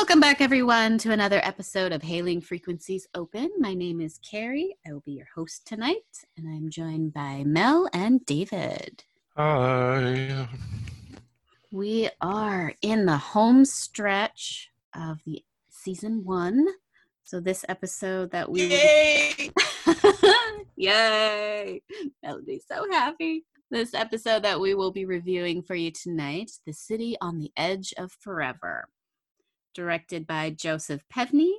Welcome back, everyone, to another episode of Hailing Frequencies Open. My name is Carrie. I will be your host tonight, and I'm joined by Mel and David. Hi. We are in the home stretch of the season one. So this episode that we... Yay! Yay! Melody's so happy. This episode that we will be reviewing for you tonight, The City on the Edge of Forever. Directed by Joseph Pevney,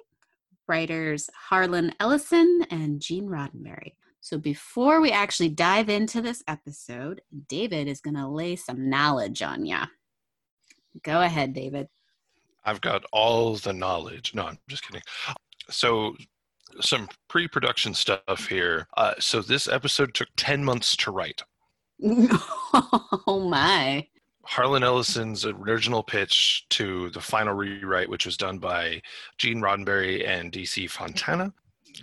writers Harlan Ellison and Gene Roddenberry. So before we actually dive into this episode, David is going to lay some knowledge on ya. Go ahead, David. I've got all the knowledge. No, I'm just kidding. So some pre-production stuff here. So this episode took 10 months to write. Oh, my. Harlan Ellison's original pitch to the final rewrite, which was done by Gene Roddenberry and DC Fontana.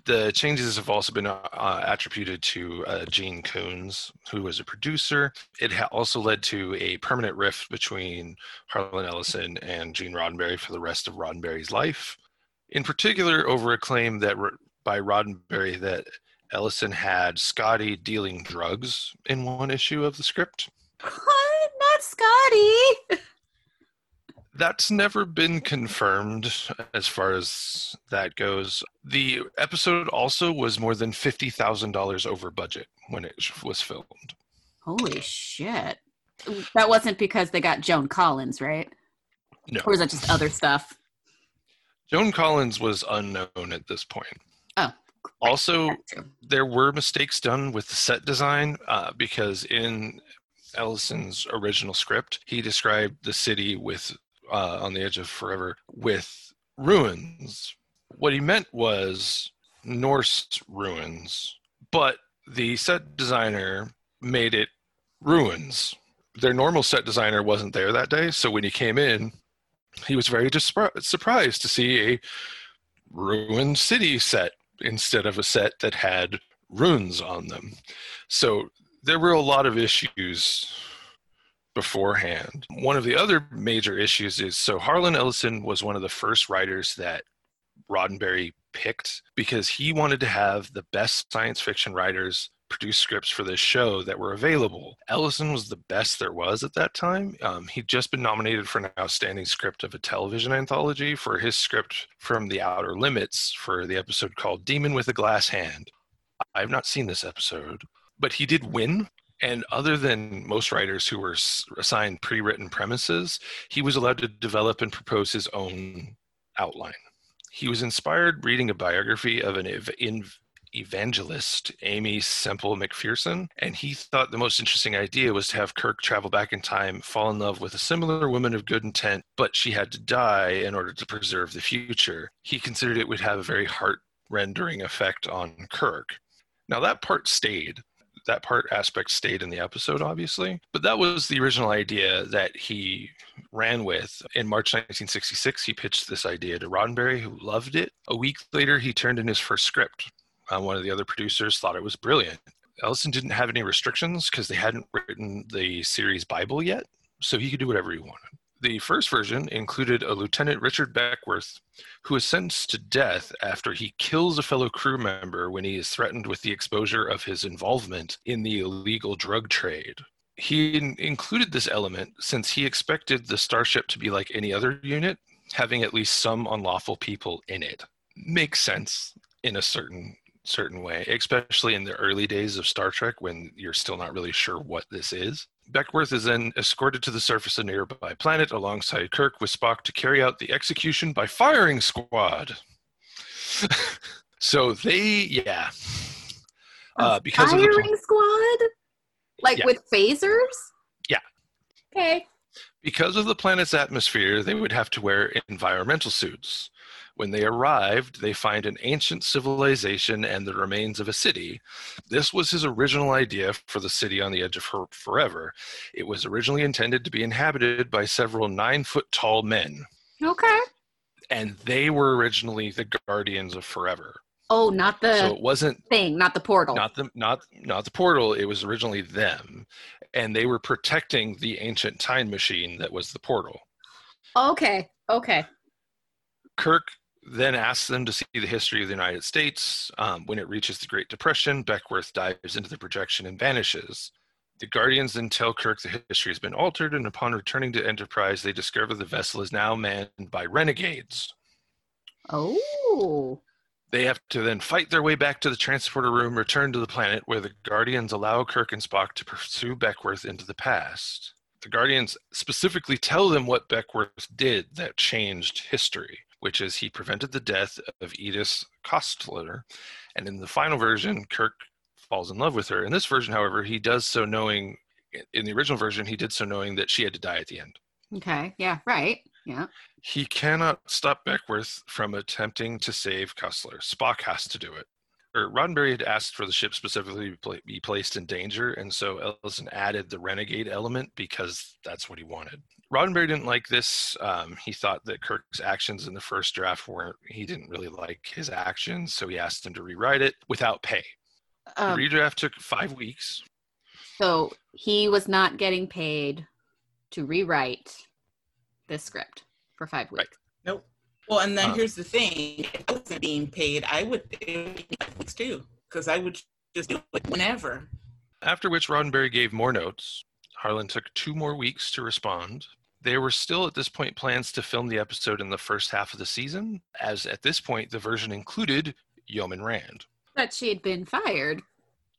The changes have also been attributed to Gene Coons, who was a producer. It also led to a permanent rift between Harlan Ellison and Gene Roddenberry for the rest of Roddenberry's life. In particular, over a claim that by Roddenberry that Ellison had Scotty dealing drugs in one issue of the script. What? Not Scotty! That's never been confirmed as far as that goes. The episode also was more than $50,000 over budget when it was filmed. Holy shit. That wasn't because they got Joan Collins, right? No. Or was that just other stuff? Joan Collins was unknown at this point. Oh. Also, there were mistakes done with the set design because in Ellison's original script, he described the city with on the edge of forever with ruins. What he meant was Norse ruins, but the set designer made it ruins. Their normal set designer wasn't there that day, so when he came in, he was very surprised to see a ruined city set instead of a set that had runes on them. So there were a lot of issues beforehand. One of the other major issues is, so Harlan Ellison was one of the first writers that Roddenberry picked because he wanted to have the best science fiction writers produce scripts for this show that were available. Ellison was the best there was at that time. He'd just been nominated for an outstanding script of a television anthology for his script from the Outer Limits for the episode called Demon with a Glass Hand. I've not seen this episode. But he did win, and other than most writers who were assigned pre-written premises, he was allowed to develop and propose his own outline. He was inspired reading a biography of an evangelist, Aimee Semple McPherson, and he thought the most interesting idea was to have Kirk travel back in time, fall in love with a similar woman of good intent, but she had to die in order to preserve the future. He considered it would have a very heart-rendering effect on Kirk. Now that part stayed. That part aspect stayed in the episode, obviously, but that was the original idea that he ran with. In March 1966, he pitched this idea to Roddenberry, who loved it. A week later, he turned in his first script. One of the other producers thought it was brilliant. Ellison didn't have any restrictions because they hadn't written the series Bible yet, so he could do whatever he wanted. The first version included a Lieutenant Richard Beckwith, who is sentenced to death after he kills a fellow crew member when he is threatened with the exposure of his involvement in the illegal drug trade. He included this element since he expected the starship to be like any other unit, having at least some unlawful people in it. Makes sense in a certain way, especially in the early days of Star Trek when you're still not really sure what this is. Beckwith is then escorted to the surface of a nearby planet alongside Kirk with Spock to carry out the execution by firing squad. So they, yeah. Because firing of the squad? Like, yeah. With phasers? Yeah. Okay. Because of the planet's atmosphere, they would have to wear environmental suits. When they arrived, they find an ancient civilization and the remains of a city. This was his original idea for the city on the edge of forever. It was originally intended to be inhabited by several 9-foot-tall men. Okay. And they were originally the Guardians of Forever. Oh, not the so it wasn't thing, not the portal. Not the portal. It was originally them. And they were protecting the ancient time machine that was the portal. Okay. Kirk then asks them to see the history of the United States. When it reaches the Great Depression, Beckwith dives into the projection and vanishes. The Guardians then tell Kirk the history has been altered, and upon returning to Enterprise, they discover the vessel is now manned by renegades. Oh. They have to then fight their way back to the transporter room, return to the planet, where the Guardians allow Kirk and Spock to pursue Beckwith into the past. The Guardians specifically tell them what Beckwith did that changed history, which is he prevented the death of Edith Costler, and in the final version, Kirk falls in love with her. In this version, however, he does so knowing, in the original version, he did so knowing that she had to die at the end. Okay, yeah, right, yeah. He cannot stop Beckwith from attempting to save Costler. Spock has to do it. Roddenberry had asked for the ship specifically to be placed in danger, and so Ellison added the renegade element because that's what he wanted. Roddenberry didn't like this. He thought that Kirk's actions in the first draft he didn't really like his actions, so he asked him to rewrite it without pay. The redraft took 5 weeks. So he was not getting paid to rewrite this script for 5 weeks. Right. Nope. Well, and then here's the thing. If I wasn't being paid, I would do Netflix too, because I would just do it whenever. After which Roddenberry gave more notes. Harlan took 2 more weeks to respond. There were still at this point plans to film the episode in the first half of the season, as at this point the version included Yeoman Rand. But she had been fired.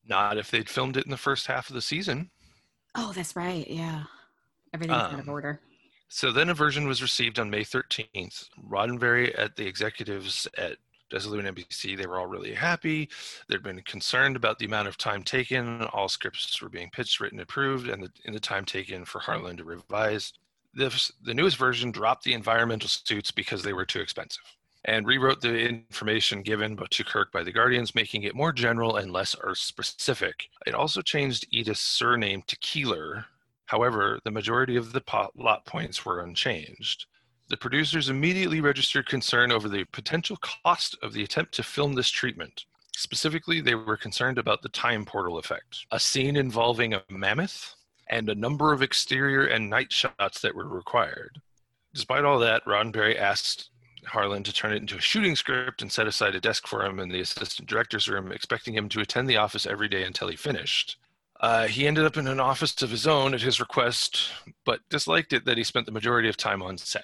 Not if they'd filmed it in the first half of the season. Oh, that's right, yeah. Everything's out of order. So then a version was received on May 13th. Roddenberry at the executives at Desilu and NBC, they were all really happy. They'd been concerned about the amount of time taken. All scripts were being pitched, written, approved, and the time taken for Harlan to revise. The newest version dropped the environmental suits because they were too expensive and rewrote the information given to Kirk by the Guardians, making it more general and less Earth-specific. It also changed Edith's surname to Keeler. However, the majority of the plot points were unchanged. The producers immediately registered concern over the potential cost of the attempt to film this treatment. Specifically, they were concerned about the time portal effect, a scene involving a mammoth, and a number of exterior and night shots that were required. Despite all that, Roddenberry asked Harlan to turn it into a shooting script and set aside a desk for him in the assistant director's room, expecting him to attend the office every day until he finished. He ended up in an office of his own at his request, but disliked it that he spent the majority of time on set.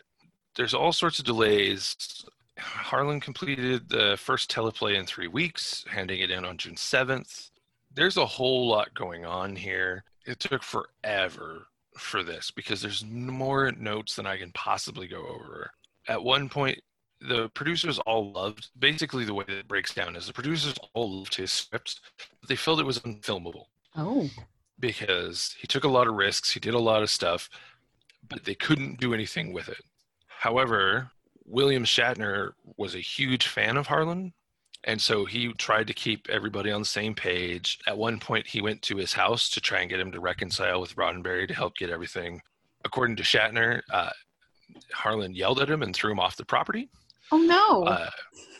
There's all sorts of delays. Harlan completed the first teleplay in 3 weeks, handing it in on June 7th. There's a whole lot going on here. It took forever for this because there's more notes than I can possibly go over. At one point, the producers all loved, basically the way that it breaks down is the producers all loved his script, but they felt it was unfilmable. Oh. Because he took a lot of risks, he did a lot of stuff, but they couldn't do anything with it. However, William Shatner was a huge fan of Harlan, and so he tried to keep everybody on the same page. At one point, he went to his house to try and get him to reconcile with Roddenberry to help get everything. According to Shatner, Harlan yelled at him and threw him off the property. Oh, no.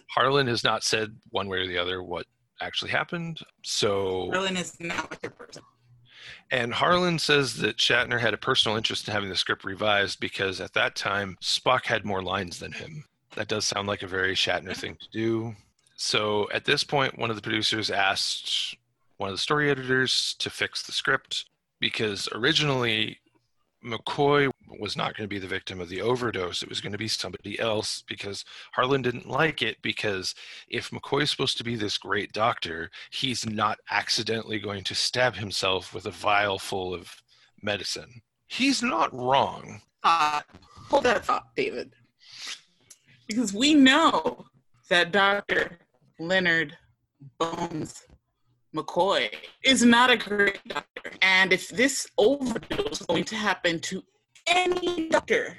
Harlan has not said one way or the other what actually happened. So Harlan is not a good person. And Harlan says that Shatner had a personal interest in having the script revised because at that time Spock had more lines than him. That does sound like a very Shatner thing to do. So at this point, one of the producers asked one of the story editors to fix the script because originally McCoy was not going to be the victim of the overdose. It was going to be somebody else because Harlan didn't like it because if McCoy is supposed to be this great doctor, he's not accidentally going to stab himself with a vial full of medicine. He's not wrong. Hold that thought, David. Because we know that Dr. Leonard Bones McCoy is not a great doctor. And if this overdose is going to happen to any doctor,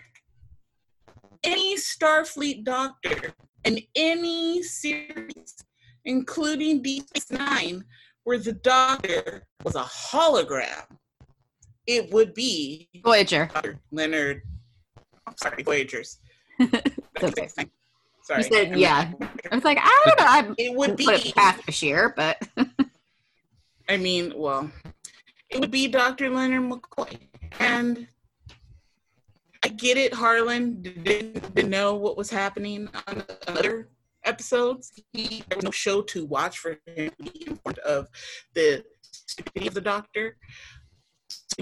any Starfleet doctor, and any series, including Deep Space Nine, where the doctor was a hologram, it would be Voyager. Dr. Leonard, I'm sorry, Voyagers. Okay. Sorry. You said, yeah. I was like, I don't know. It would be past Bashir, but I mean, well, it would be Dr. Leonard McCoy. And I get it. Harlan didn't know what was happening on the other episodes. There was no show to watch for him to be informed of the stupidity of the Doctor.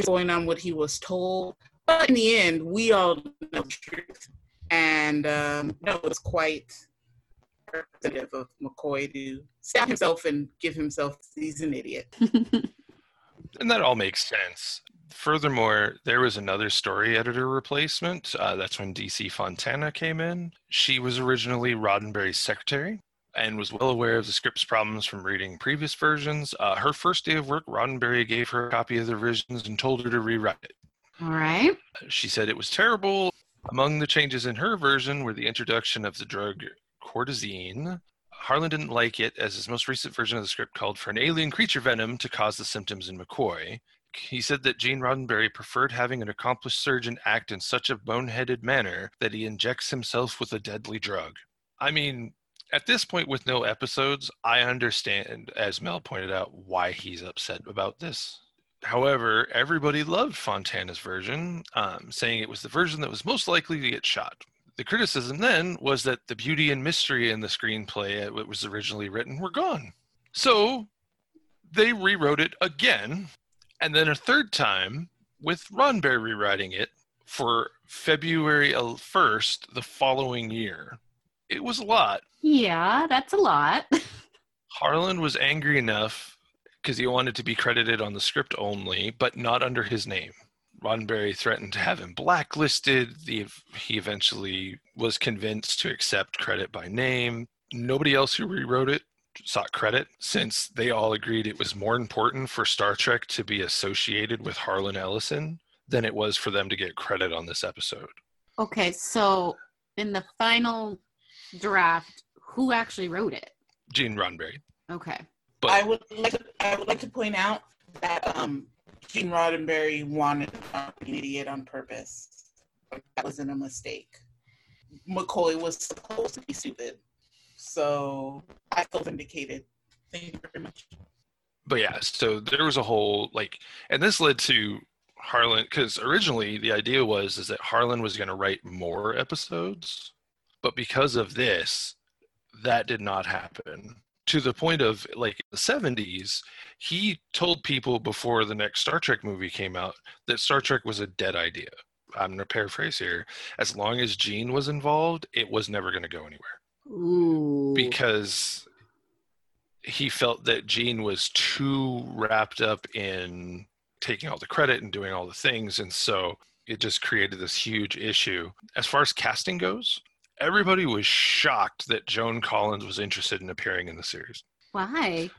Going on what he was told. But in the end, we all know the truth. And no, it was quite representative of McCoy to stab himself and give himself, he's an idiot. And that all makes sense. Furthermore, there was another story editor replacement. That's when DC Fontana came in. She was originally Roddenberry's secretary and was well aware of the script's problems from reading previous versions. Her first day of work, Roddenberry gave her a copy of the revisions and told her to rewrite it. All right. She said it was terrible. Among the changes in her version were the introduction of the drug Cortisine. Harlan didn't like it, as his most recent version of the script called for an alien creature venom to cause the symptoms in McCoy. He said that Gene Roddenberry preferred having an accomplished surgeon act in such a boneheaded manner that he injects himself with a deadly drug. I mean, at this point with no episodes, I understand, as Mel pointed out, why he's upset about this. However, everybody loved Fontana's version, saying it was the version that was most likely to get shot. The criticism then was that the beauty and mystery in the screenplay, what was originally written, were gone. So they rewrote it again, and then a third time with Roddenberry rewriting it for February 1st the following year. It was a lot. Yeah, that's a lot. Harlan was angry enough because he wanted to be credited on the script only, but not under his name. Roddenberry threatened to have him blacklisted. He eventually was convinced to accept credit by name. Nobody else who rewrote it sought credit, since they all agreed it was more important for Star Trek to be associated with Harlan Ellison than it was for them to get credit on this episode. Okay, so in the final draft, who actually wrote it? Gene Roddenberry. Okay. But I would like to point out that Gene Roddenberry wanted an idiot on purpose. That wasn't a mistake. McCoy was supposed to be stupid. So I feel vindicated. Thank you very much. But yeah, so there was a whole, and this led to Harlan, because originally the idea was that Harlan was going to write more episodes. But because of this, that did not happen. To the point of, in the 70s, he told people before the next Star Trek movie came out that Star Trek was a dead idea. I'm going to paraphrase here. As long as Gene was involved, it was never going to go anywhere. Ooh. Because he felt that Gene was too wrapped up in taking all the credit and doing all the things. And so it just created this huge issue. As far as casting goes, everybody was shocked that Joan Collins was interested in appearing in the series. Why?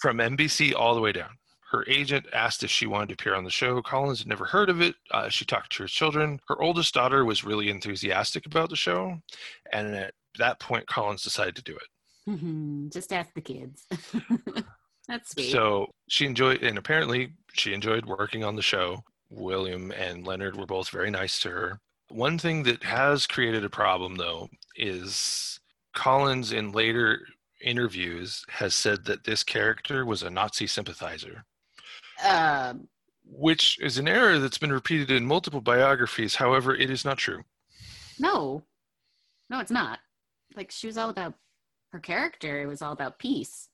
From NBC all the way down. Her agent asked if she wanted to appear on the show. Collins had never heard of it. She talked to her children. Her oldest daughter was really enthusiastic about the show. And at that point, Collins decided to do it. Mm-hmm. Just ask the kids. That's sweet. So she enjoyed, and apparently she enjoyed working on the show. William and Leonard were both very nice to her. One thing that has created a problem, though, is Collins in later interviews has said that this character was a Nazi sympathizer, which is an error that's been repeated in multiple biographies. However, it is not true. No, it's not. She was all about her character. It was all about peace.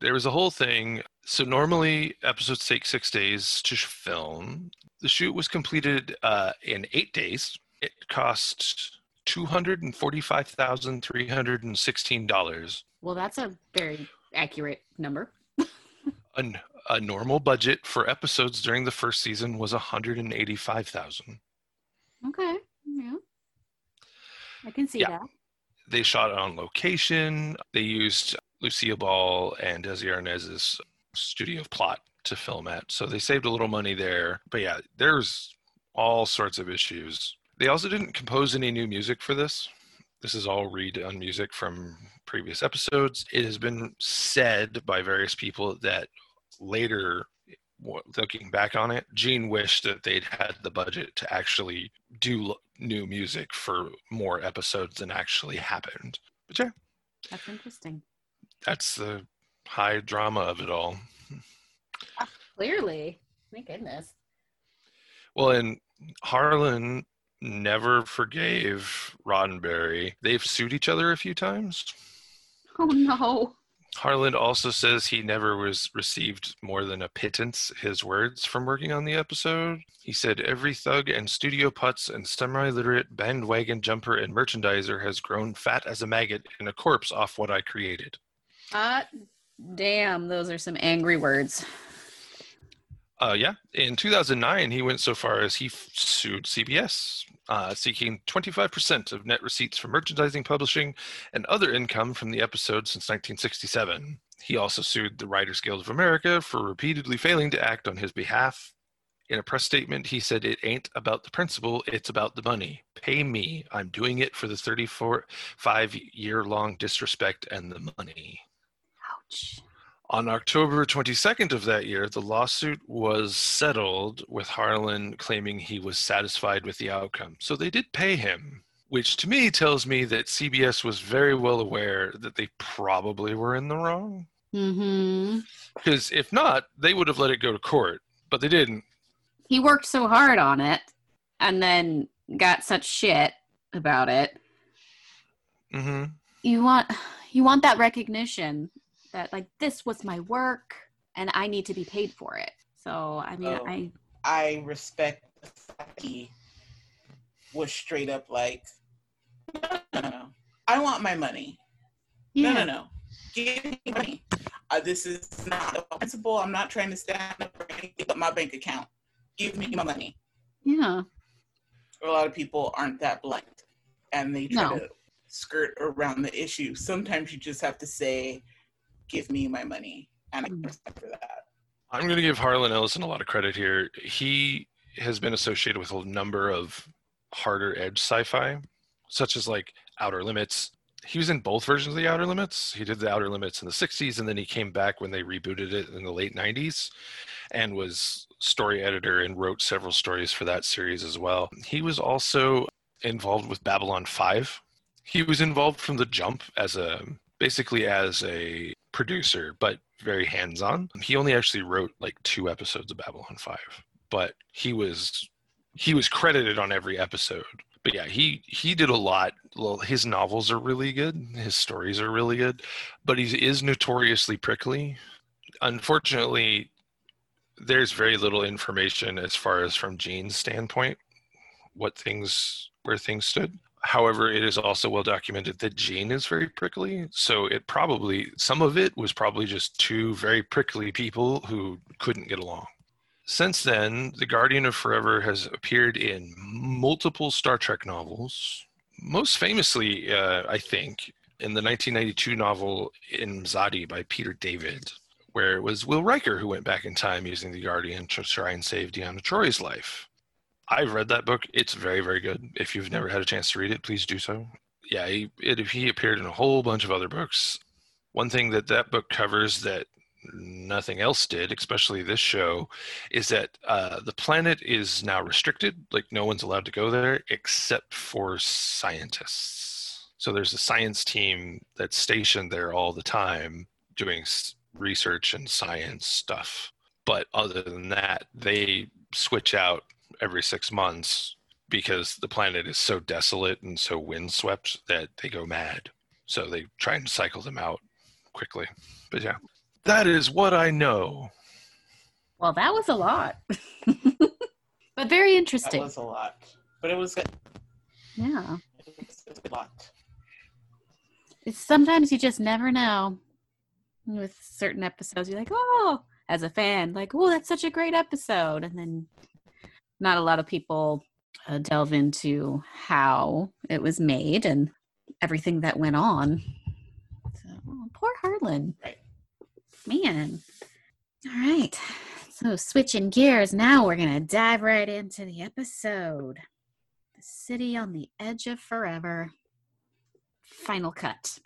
There was a whole thing. So normally episodes take 6 days to film. The shoot was completed in 8 days. It cost $245,316. Well, that's a very accurate number. A normal budget for episodes during the first season was $185,000. Okay. Yeah. I can see that. They shot it on location. They used Lucille Ball and Desi Arnaz's studio plot to film at. So they saved a little money there. But yeah, there's all sorts of issues. They also didn't compose any new music for this. This is all redone music from previous episodes. It has been said by various people that later, looking back on it, Gene wished that they'd had the budget to actually do new music for more episodes than actually happened. But yeah. That's interesting. That's the high drama of it all. Clearly. My goodness. Well, and Harlan never forgave Roddenberry. They've sued each other a few times. Oh, no. Harlan also says he never was received more than a pittance, his words, from working on the episode. He said, every thug and studio putz and semi-literate bandwagon jumper and merchandiser has grown fat as a maggot and a corpse off what I created. Damn, those are some angry words. Yeah. In 2009, he went so far as he sued CBS, seeking 25% of net receipts from merchandising, publishing, and other income from the episode since 1967. He also sued the Writers Guild of America for repeatedly failing to act on his behalf. In a press statement, he said, it ain't about the principle, it's about the money. Pay me. I'm doing it for the 35-year-long disrespect and the money. Ouch. On October 22nd of that year, the lawsuit was settled with Harlan claiming he was satisfied with the outcome. So they did pay him, which to me tells me that CBS was very well aware that they probably were in the wrong. Mm-hmm. Because if not, they would have let it go to court, but they didn't. He worked so hard on it and then got such shit about it. Mm-hmm. You want that recognition. That, like, this was my work and I need to be paid for it. So, I mean, I respect the fact he was straight up like, no. I want my money. Yeah. No. Give me money. This is not a principle. I'm not trying to stand up for anything but my bank account. Give me my money. Yeah. A lot of people aren't that blunt and they try to skirt around the issue. Sometimes you just have to say, give me my money, and I can respect for that. I'm going to give Harlan Ellison a lot of credit here. He has been associated with a number of harder edge sci-fi, such as like Outer Limits. He was in both versions of the Outer Limits. He did the Outer Limits in the 60s, and then he came back when they rebooted it in the late 90s and was story editor and wrote several stories for that series as well. He was also involved with Babylon 5. He was involved from the jump as a producer, but very hands-on. He only actually wrote like 2 episodes of Babylon 5, but he was credited on every episode. But yeah, he did a lot. Well, his novels are really good. His stories are really good, but he is notoriously prickly. Unfortunately, there's very little information as far as from Gene's standpoint, where things stood. However, it is also well documented that Gene is very prickly. So some of it was probably just 2 very prickly people who couldn't get along. Since then, The Guardian of Forever has appeared in multiple Star Trek novels. Most famously, I think, in the 1992 novel Imzadi by Peter David, where it was Will Riker who went back in time using The Guardian to try and save Deanna Troy's life. I've read that book. It's very, very good. If you've never had a chance to read it, please do so. Yeah, he appeared in a whole bunch of other books. One thing that book covers that nothing else did, especially this show, is that the planet is now restricted. Like, no one's allowed to go there except for scientists. So there's a science team that's stationed there all the time doing research and science stuff. But other than that, they switch out every 6 months because the planet is so desolate and so windswept that they go mad. So they try and cycle them out quickly. But yeah, that is what I know. Well, that was a lot. But very interesting. That was a lot. But it was good. Yeah. It's a lot. It's sometimes you just never know. With certain episodes, you're like, oh, as a fan, like, oh, that's such a great episode. And then not a lot of people delve into how it was made and everything that went on. So, poor Harlan. Right. Man. All right. So switching gears, now we're going to dive right into the episode. The City on the Edge of Forever. Final cut.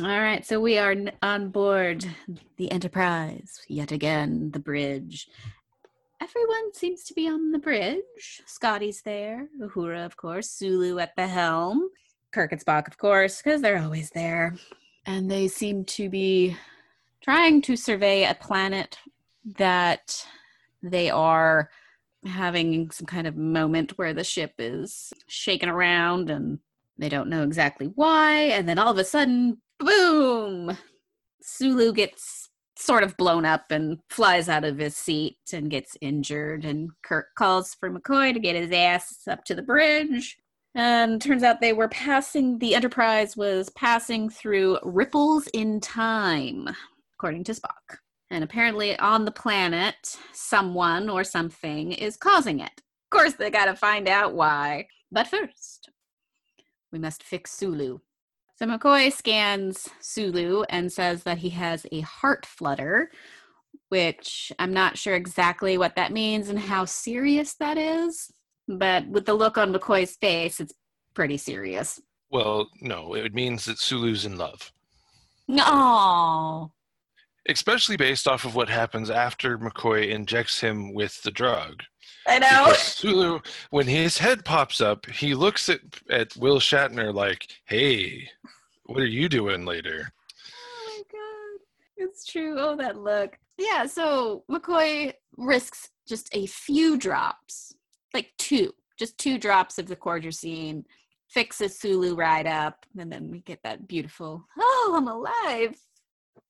All right, so we are on board the Enterprise, yet again, the bridge. Everyone seems to be on the bridge. Scotty's there, Uhura, of course, Sulu at the helm, Kirk and Spock, of course, because they're always there. And they seem to be trying to survey a planet that they are having some kind of moment where the ship is shaking around and they don't know exactly why. And then all of a sudden, boom! Sulu gets sort of blown up and flies out of his seat and gets injured. And Kirk calls for McCoy to get his ass up to the bridge. And turns out they were passing, the Enterprise was passing through ripples in time, according to Spock. And apparently on the planet, someone or something is causing it. Of course, they gotta find out why. But first, we must fix Sulu. So McCoy scans Sulu and says that he has a heart flutter, which I'm not sure exactly what that means and how serious that is. But with the look on McCoy's face, it's pretty serious. Well, no, it means that Sulu's in love. No. Especially based off of what happens after McCoy injects him with the drug. I know. Because Sulu, when his head pops up, he looks at Will Shatner like, hey, what are you doing later? Oh, my God. It's true. Oh, that look. Yeah, so McCoy risks just a few drops. Like two drops of the Cortisine, fixes Sulu right up, and then we get that beautiful, oh, I'm alive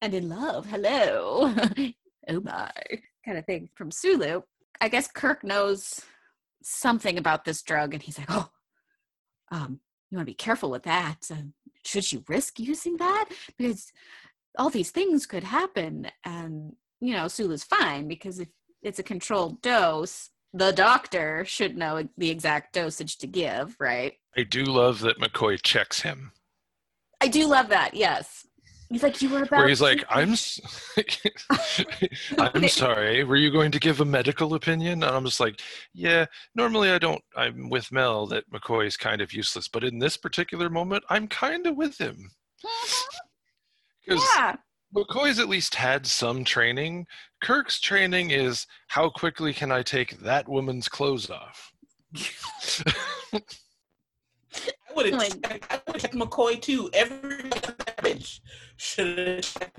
and in love, hello, oh my, kind of thing from Sulu. I guess Kirk knows something about this drug, and he's like, oh, you want to be careful with that. Should you risk using that? Because all these things could happen, and, Sulu's fine, because if it's a controlled dose, the doctor should know the exact dosage to give, right? I do love that McCoy checks him. I do love that, yes. He's like, you were about where he's to... like, I'm sorry, were you going to give a medical opinion? And I'm just like, yeah, normally I'm with Mel that McCoy is kind of useless, but in this particular moment, I'm kind of with him. Yeah. McCoy's at least had some training. Kirk's training is, how quickly can I take that woman's clothes off? I would check McCoy too. Every bitch should have checked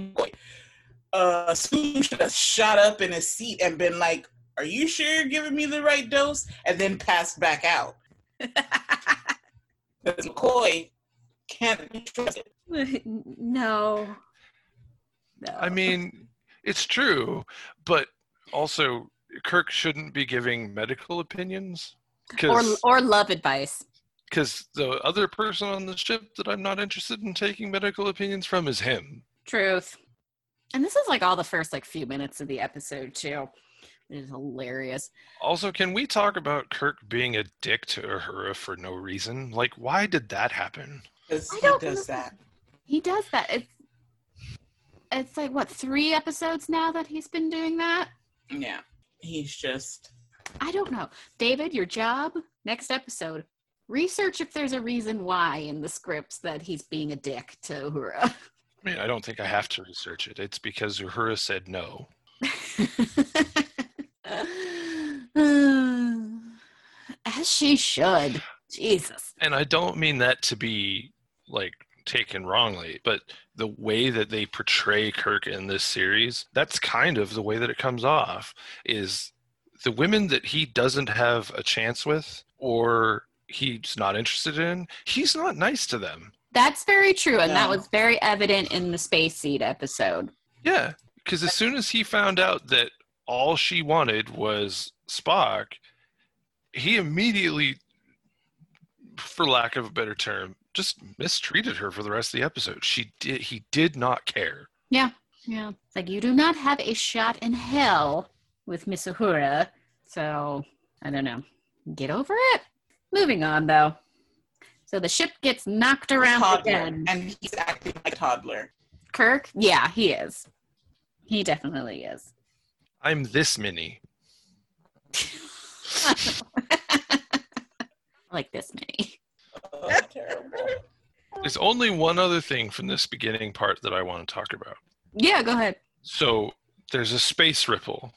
McCoy. Sulu should have shot up in his seat and been like, are you sure you're giving me the right dose? And then passed back out. Because McCoy can't be trusted. No. I mean, it's true, but also Kirk shouldn't be giving medical opinions or love advice. Because the other person on the ship that I'm not interested in taking medical opinions from is him. Truth. And this is like all the first few minutes of the episode too. It is hilarious. Also, can we talk about Kirk being a dick to Uhura for no reason? Why did that happen? Because he does that. He does that. It's 3 episodes now that he's been doing that? Yeah. He's just... I don't know. David, your job, next episode, research if there's a reason why in the scripts that he's being a dick to Uhura. I mean, I don't think I have to research it. It's because Uhura said no. As she should. Jesus. And I don't mean that to be, taken wrongly, but the way that they portray Kirk in this series, that's kind of the way that it comes off, is the women that he doesn't have a chance with or he's not interested in, he's not nice to them. That's very true, and that was very evident in the Space Seed episode. Yeah, because as soon as he found out that all she wanted was Spock, he immediately, for lack of a better term, just mistreated her for the rest of the episode. He did not care. Yeah. It's you do not have a shot in hell with Miss Uhura, so I don't know. Get over it. Moving on, though. So the ship gets knocked around again. And he's acting like a toddler. Kirk? Yeah, he is. He definitely is. I'm this mini. This mini. Oh, terrible. There's only one other thing from this beginning part that I want to talk about. Yeah, go ahead. So there's a space ripple.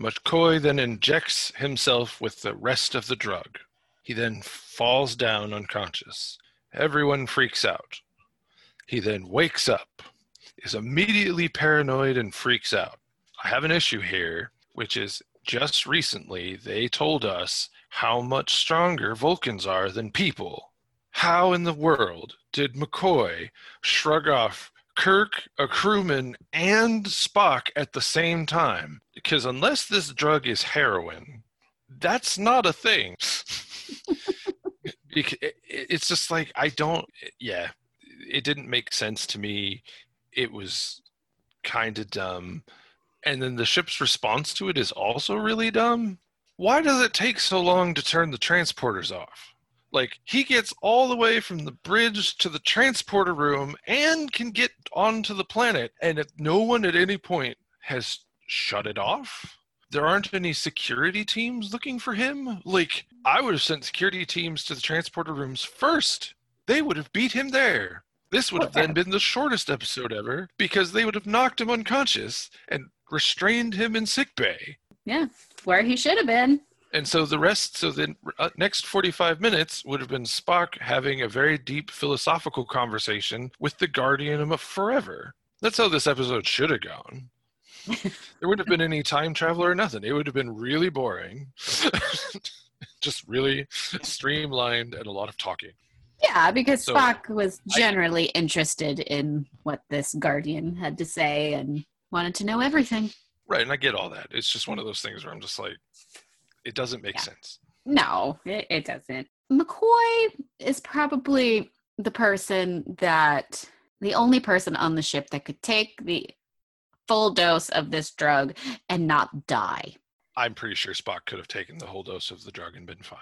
McCoy then injects himself with the rest of the drug. He then falls down unconscious. Everyone freaks out. He then wakes up, is immediately paranoid and freaks out. I have an issue here, which is just recently they told us how much stronger Vulcans are than people. How in the world did McCoy shrug off Kirk, a crewman, and Spock at the same time? Because unless this drug is heroin, that's not a thing. It's just like, it didn't make sense to me. It was kind of dumb. And then the ship's response to it is also really dumb. Why does it take so long to turn the transporters off? Like, he gets all the way from the bridge to the transporter room and can get onto the planet. And if no one at any point has shut it off, there aren't any security teams looking for him. Like, I would have sent security teams to the transporter rooms first. They would have beat him there. This would have then been the shortest episode ever because they would have knocked him unconscious and restrained him in sickbay. Yeah, where he should have been. And so the next 45 minutes would have been Spock having a very deep philosophical conversation with the Guardian of Forever. That's how this episode should have gone. There wouldn't have been any time travel or nothing. It would have been really boring. Just really streamlined and a lot of talking. Yeah, because Spock was generally interested in what this Guardian had to say and wanted to know everything. Right, and I get all that. It's just one of those things where I'm just like, it doesn't make sense. No, it doesn't. McCoy is probably the only person on the ship that could take the full dose of this drug and not die. I'm pretty sure Spock could have taken the whole dose of the drug and been fine.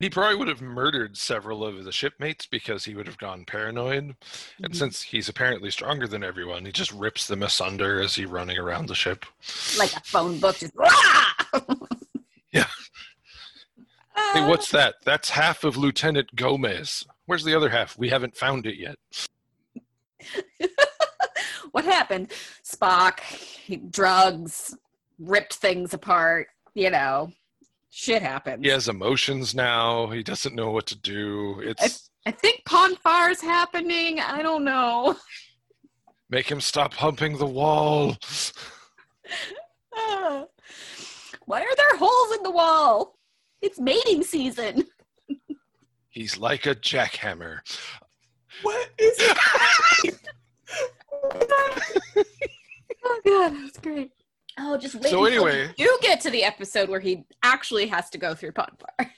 He probably would have murdered several of the shipmates because he would have gone paranoid. Mm-hmm. And since he's apparently stronger than everyone, he just rips them asunder as he's running around the ship. Like a phone book. Just, yeah. Hey, what's that? That's half of Lieutenant Gomez. Where's the other half? We haven't found it yet. What happened? Spock, drugs, ripped things apart, Shit happens. He has emotions now. He doesn't know what to do. I think Ponfar's happening. I don't know. Make him stop humping the wall. Why are there holes in the wall? It's mating season. He's like a jackhammer. What is it? Oh, God. That's great. Oh, just wait. So anyway, you get to the episode where he actually has to go through Ponfar.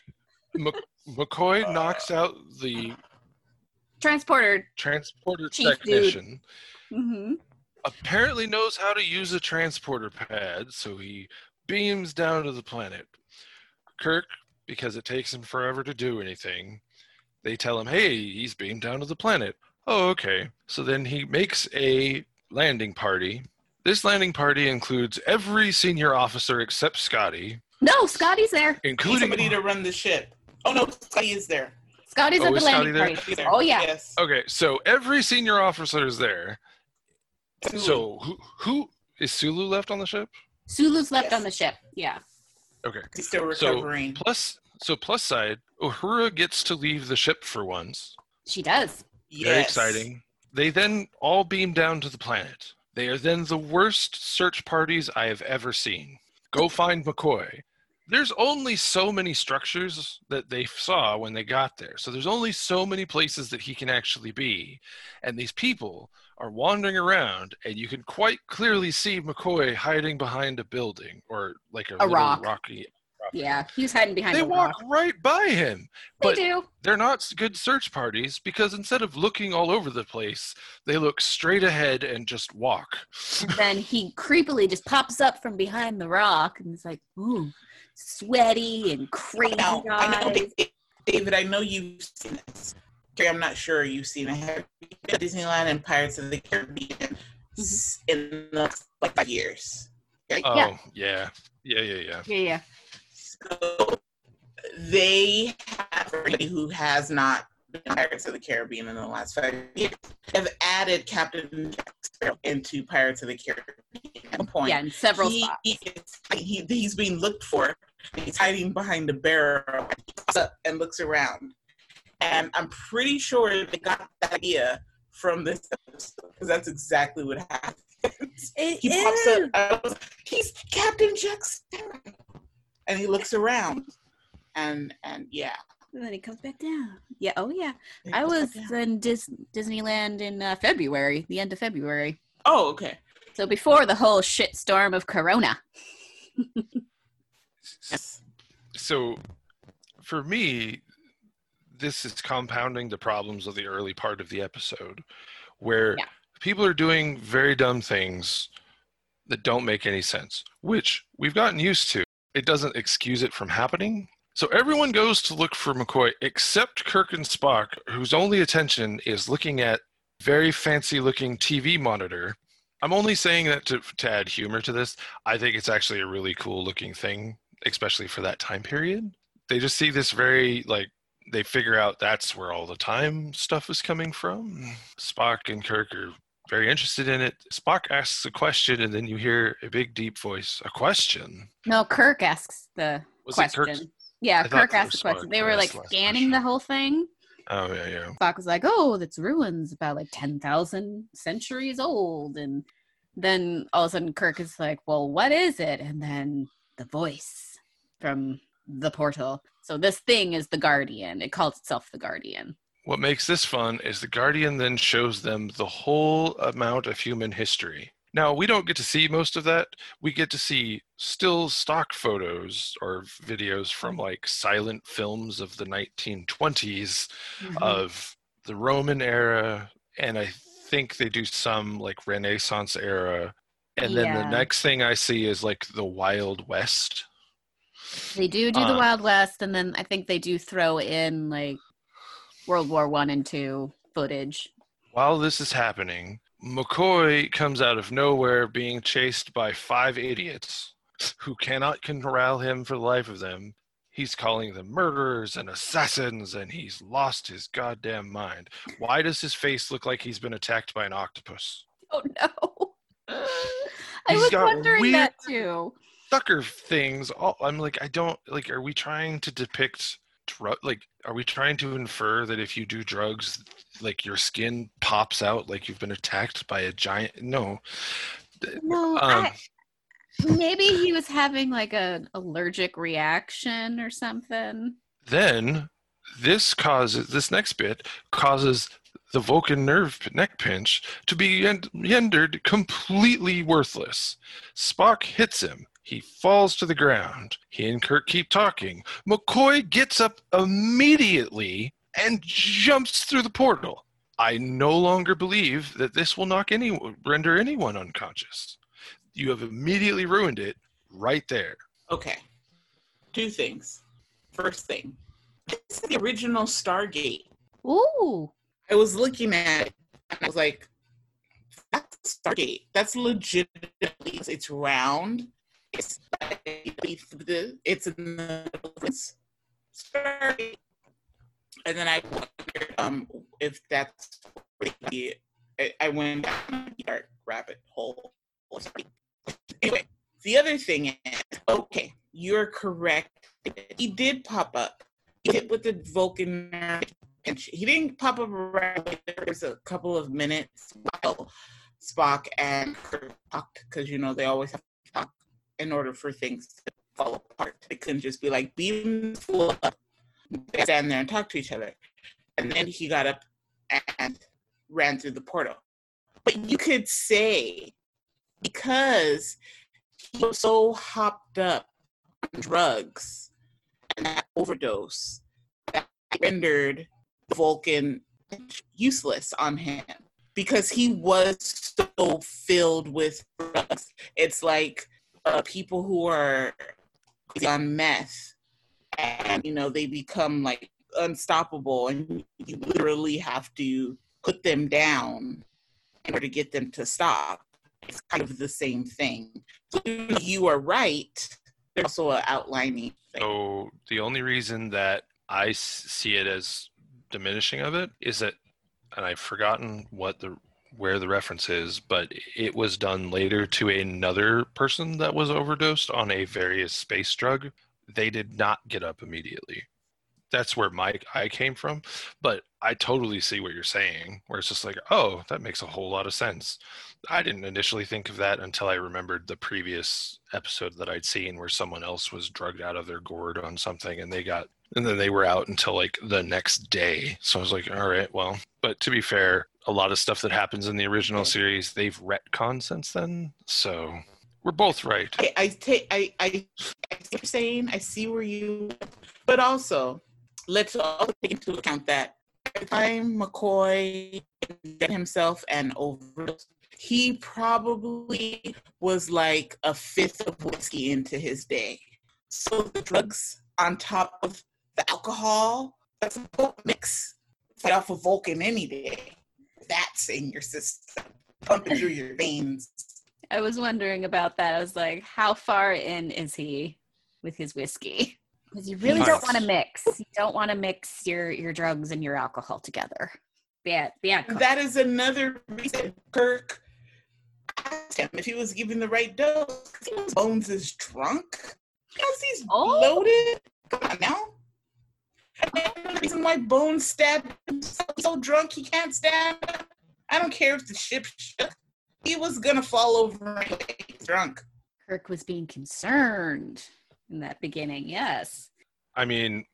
McCoy knocks out the transporter technician. Mm-hmm. Apparently knows how to use a transporter pad, so he beams down to the planet. Kirk, because it takes him forever to do anything, they tell him, "Hey, he's beamed down to the planet." Oh, okay. So then he makes a landing party. This landing party includes every senior officer except Scotty. No, Scotty's there. Including somebody to run the ship. Oh, no, Scotty is there. Scotty's at the landing party. Oh, yeah. Yes. Okay, so every senior officer is there. Sulu. So who is Sulu left on the ship? Sulu's left on the ship, yeah. Okay. He's still recovering. So plus side, Uhura gets to leave the ship for once. She does. Yes. Very exciting. They then all beam down to the planet. They are then the worst search parties I have ever seen. Go find McCoy. There's only so many structures that they saw when they got there. So there's only so many places that he can actually be. And these people are wandering around, and you can quite clearly see McCoy hiding behind a building or like a rock. Rocky. Yeah, he's hiding behind a rock. They walk right by him. But they do. They're not good search parties because instead of looking all over the place, they look straight ahead and just walk. Then he creepily just pops up from behind the rock and is like, ooh, sweaty and crazy eyes. I know, David, I know you've seen this. Okay, I'm not sure you've seen it. Have you been at Disneyland and Pirates of the Caribbean in the last 5 years? Okay? Oh, yeah. So they have everybody who has not been Pirates of the Caribbean in the last 5 years have added Captain Jack Sparrow into Pirates of the Caribbean at one point. Yeah, in several spots. He's being looked for. He's hiding behind a barrel. He pops up and looks around. And I'm pretty sure they got that idea from this episode because that's exactly what happened. He pops up. He's Captain Jack Sparrow. And he looks around, and yeah. And then he comes back down. Yeah. Oh yeah. I was in Disneyland in February, the end of February. Oh, okay. So before the whole shitstorm of Corona. So, for me, this is compounding the problems of the early part of the episode, where people are doing very dumb things that don't make any sense, which we've gotten used to. It doesn't excuse it from happening. So everyone goes to look for McCoy, except Kirk and Spock, whose only attention is looking at very fancy-looking TV monitor. I'm only saying that to add humor to this. I think it's actually a really cool-looking thing, especially for that time period. They just see this very, like, they figure out that's where all the time stuff is coming from. Spock and Kirk are very interested in it. Spock asks a question, and then you hear a big, deep voice. A question? No, Kirk asks the question. It Kirk's? Yeah, Kirk asked the question. They were, like, scanning the whole thing. Oh, yeah, yeah. Spock was like, oh, that's ruins about, like, 10,000 centuries old. And then all of a sudden Kirk is like, well, what is it? And then the voice from the portal. So this thing is the Guardian. It calls itself the Guardian. What makes this fun is the Guardian then shows them the whole amount of human history. Now, we don't get to see most of that. We get to see still stock photos or videos from like silent films of the 1920s of the Roman era. And I think they do some like Renaissance era. And then the next thing I see is like the Wild West. They do the Wild West. And then I think they do throw in like World War I and II footage. While this is happening, McCoy comes out of nowhere being chased by five idiots who cannot corral him for the life of them. He's calling them murderers and assassins, and he's lost his goddamn mind. Why does his face look like he's been attacked by an octopus? Oh, no. I was wondering that, too. Sucker things. I'm like, I don't, like, are we trying to depict, are we trying to infer that if you do drugs, like your skin pops out like you've been attacked by a giant? No. Maybe he was having like an allergic reaction or something. Then this next bit causes the Vulcan nerve neck pinch to be rendered completely worthless. Spock hits him. He falls to the ground. He and Kirk keep talking. McCoy gets up immediately and jumps through the portal. I no longer believe that this will render anyone unconscious. You have immediately ruined it right there. Okay. Two things. First thing. It's the original Stargate. Ooh. I was looking at it and I was like, that's Stargate. That's legitimately, it's round. It's in the Stargate. And then I wondered if that's really, I went down the dark rabbit hole. Anyway, the other thing is, okay, you're correct. He did pop up. He hit with the Vulcan. And he didn't pop up right. There was a couple of minutes while Spock and Kirk talked, because, you know, they always have to talk in order for things to fall apart. They couldn't just be like, beam full up. They stand there and talk to each other. And then he got up and ran through the portal. But you could say, because he was so hopped up on drugs and that overdose, that rendered the Vulcan useless on him, because he was so filled with drugs. It's like people who are on meth, and, you know, they become, like, unstoppable, and you literally have to put them down in order to get them to stop. It's kind of the same thing. So you are right. There's also an outlining thing. So the only reason that I see it as diminishing of it is that, and I've forgotten where the reference is, but it was done later to another person that was overdosed on a various space drug. They did not get up immediately. that's where I came from. But I totally see what you're saying, where it's just like, oh, that makes a whole lot of sense. I didn't initially think of that until I remembered the previous episode that I'd seen where someone else was drugged out of their gourd on something and then they were out until like the next day. So I was like, all right, well, but to be fair, a lot of stuff that happens in the original series, they've retconned since then. So we're both right. I see what you're saying. I see where you, but also let's all take into account that every time McCoy did himself and over, he probably was like a fifth of whiskey into his day. So the drugs on top of the alcohol, that's a boat mix. It's off of Vulcan any day. That's in your system, pumping through your veins. I was wondering about that. I was like, how far in is he with his whiskey? Because you really don't want to mix. You don't want to mix your drugs and your alcohol together. Yeah. That is another reason Kirk asked him if he was given the right dose. Bones is drunk. Because he's bloated. Come on now. The reason why Bones stabbed himself, he's so drunk he can't stab. I don't care if the ship shook. He was gonna fall over anyway. He's drunk. Kirk was being concerned in that beginning, yes. I mean,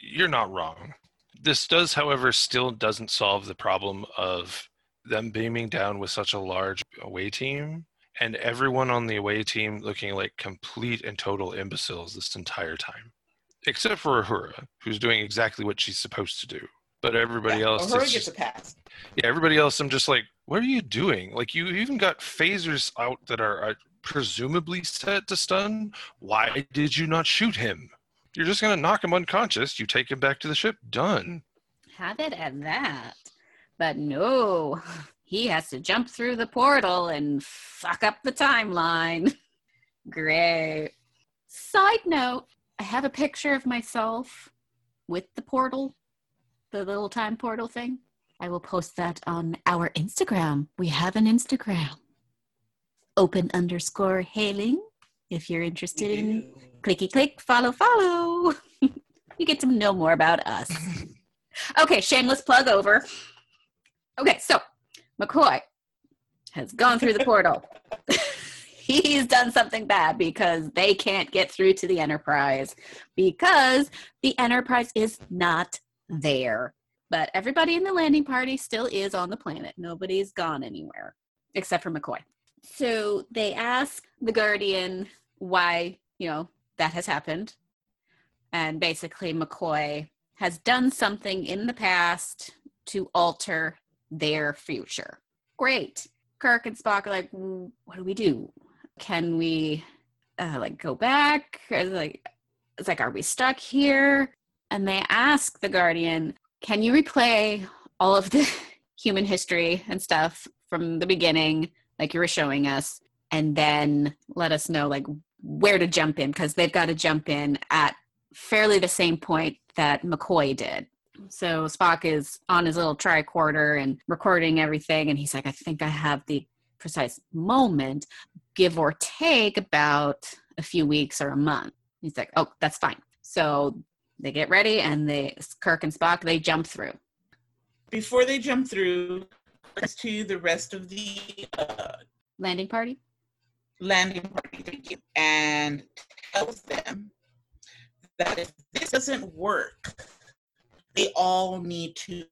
you're not wrong. This does, however, still doesn't solve the problem of them beaming down with such a large away team and everyone on the away team looking like complete and total imbeciles this entire time. Except for Uhura, who's doing exactly what she's supposed to do. But everybody else... Uhura gets a pass. Yeah, everybody else, I'm just like, what are you doing? Like, you even got phasers out that are presumably set to stun. Why did you not shoot him? You're just going to knock him unconscious. You take him back to the ship. Done. Have it at that. But no, he has to jump through the portal and fuck up the timeline. Great. Side note. I have a picture of myself with the portal, the little time portal thing. I will post that on our Instagram. We have an Instagram. @open_hailing. If you're interested in clicky click, follow. You get to know more about us. Okay, shameless plug over. Okay, so McCoy has gone through the portal. He's done something bad because they can't get through to the Enterprise because the Enterprise is not there. But everybody in the landing party still is on the planet. Nobody's gone anywhere except for McCoy. So they ask the Guardian why, that has happened. And basically McCoy has done something in the past to alter their future. Great. Kirk and Spock are like, what do we do? Can we go back? It's like, are we stuck here? And they ask the Guardian, can you replay all of the human history and stuff from the beginning, like you were showing us, and then let us know where to jump in, because they've got to jump in at fairly the same point that McCoy did. So Spock is on his little tricorder and recording everything, and he's like, I think I have the precise moment, give or take about a few weeks or a month. He's like, oh, that's fine. So they get ready, and Kirk and Spock, they jump through. Before they jump through, to the rest of the... landing party? Landing party, thank you. And tells them that if this doesn't work, they all need to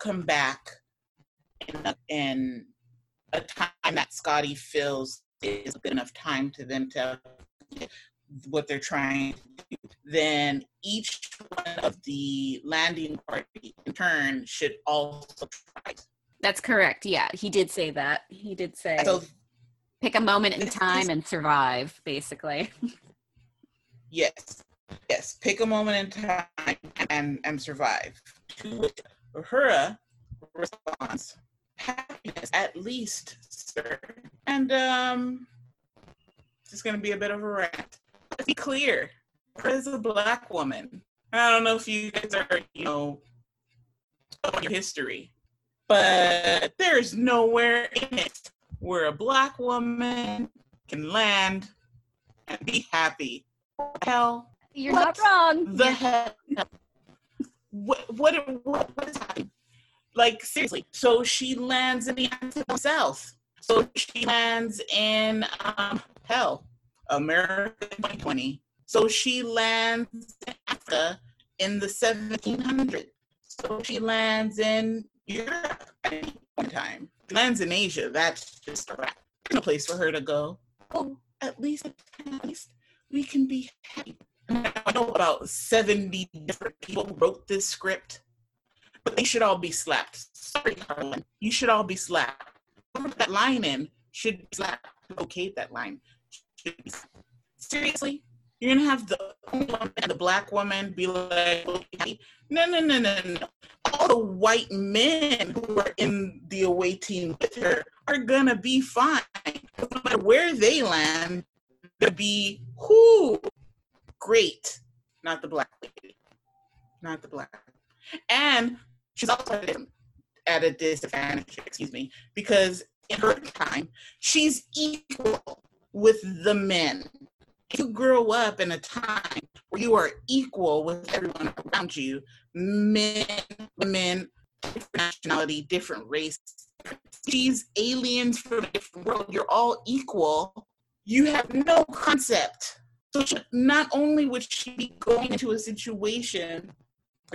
come back in a time that Scotty feels is good enough time to them to what they're trying to do. Then each one of the landing party in turn should also try. That's correct. Yeah, he did say that. He did say, so, pick a moment in time and survive, basically. Yes, pick a moment in time and survive. To which Uhura responds, happiness, at least, sir. And it's going to be a bit of a rant. Let's be clear, Uhura is a black woman. I don't know if you guys are, your history, but there's nowhere in it where a black woman can land and be happy. Hell. You're not wrong. What is happening? Like, seriously. So she lands in the South. So she lands in hell, America 2020. So she lands in Africa in the 1700s. So she lands in Europe at any point in time. She lands in Asia. That's just a wrap. There's no place for her to go. Oh, at least we can be happy. I know about 70 different people who wrote this script, but they should all be slapped. Sorry, Harlan. You should all be slapped. Put that line in, should be slapped. Okay, that line. Seriously? You're going to have the only woman, the black woman, be like, no. All the white men who are in the away team with her are going to be fine. No matter where they land, they'll be, whoo, great. Not the black lady. Not the black. And she's also at a disadvantage, because in her time, she's equal with the men. If you grow up in a time where you are equal with everyone around you, men, women, different nationality, different race, these aliens from a different world, you're all equal. You have no concept. So she, not only would she be going into a situation where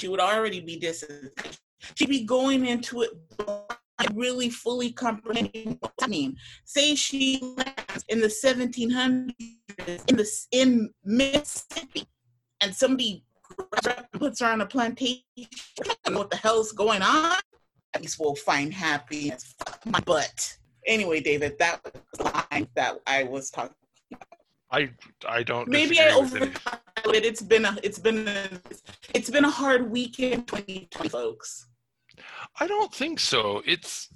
she would already be disadvantaged, she'd be going into it really fully comprehending what I mean. Say she lands in the 1700s in Mississippi, and somebody puts her on a plantation. I don't know what the hell's going on. At least we'll find happiness. Fuck my butt. Anyway, David, that was the line that I was talking about. I don't. Maybe I overthought it. It's been a hard weekend, 2020, folks. I don't think so. It's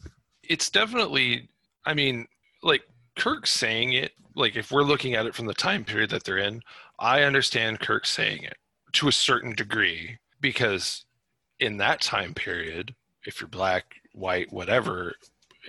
definitely, I mean, like Kirk's saying it, like if we're looking at it from the time period that they're in, I understand Kirk saying it to a certain degree, because in that time period, if you're black, white, whatever,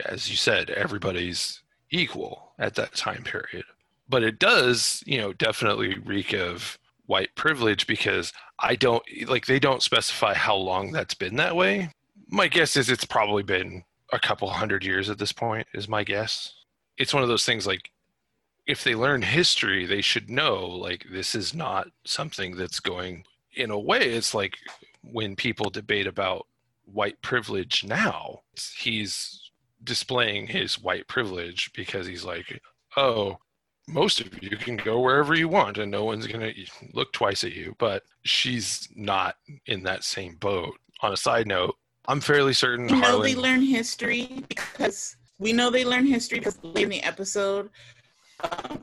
as you said, everybody's equal at that time period. But it does, definitely reek of white privilege, because they don't specify how long that's been that way. My guess is it's probably been a couple hundred years at this point, is my guess. It's one of those things, like, if they learn history, they should know, like, this is not something that's going, in a way, it's like when people debate about white privilege now, he's displaying his white privilege because he's like, oh, most of you can go wherever you want and no one's going to look twice at you. But she's not in that same boat. On a side note, I'm fairly certain Harlan... We know they learn history because in the episode,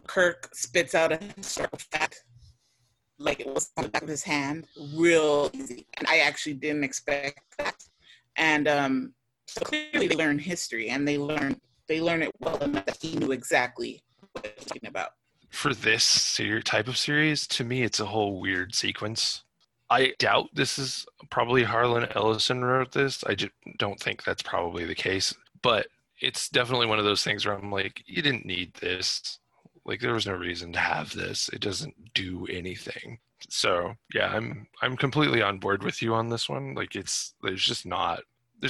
Kirk spits out a historical fact, like it was on the back of his hand, real easy. And I actually didn't expect that. And so clearly they learn history, and they learn it well enough that he knew exactly what he was talking about. For this type of series, to me, it's a whole weird sequence. I doubt this is probably Harlan Ellison wrote this. I just don't think that's probably the case. But it's definitely one of those things where I'm like, you didn't need this. Like, there was no reason to have this. It doesn't do anything. So yeah, I'm completely on board with you on this one. Like, there's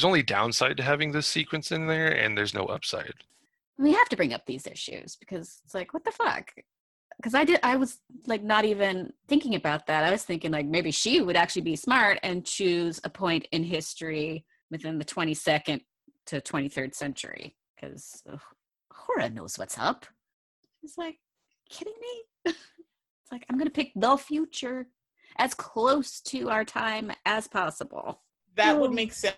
only downside to having this sequence in there, and there's no upside. We have to bring up these issues because it's like, what the fuck? Because I was like not even thinking about that. I was thinking like maybe she would actually be smart and choose a point in history within the 22nd to 23rd century. Because Uhura knows what's up. She's like, kidding me? It's like, I'm going to pick the future as close to our time as possible. That would make sense.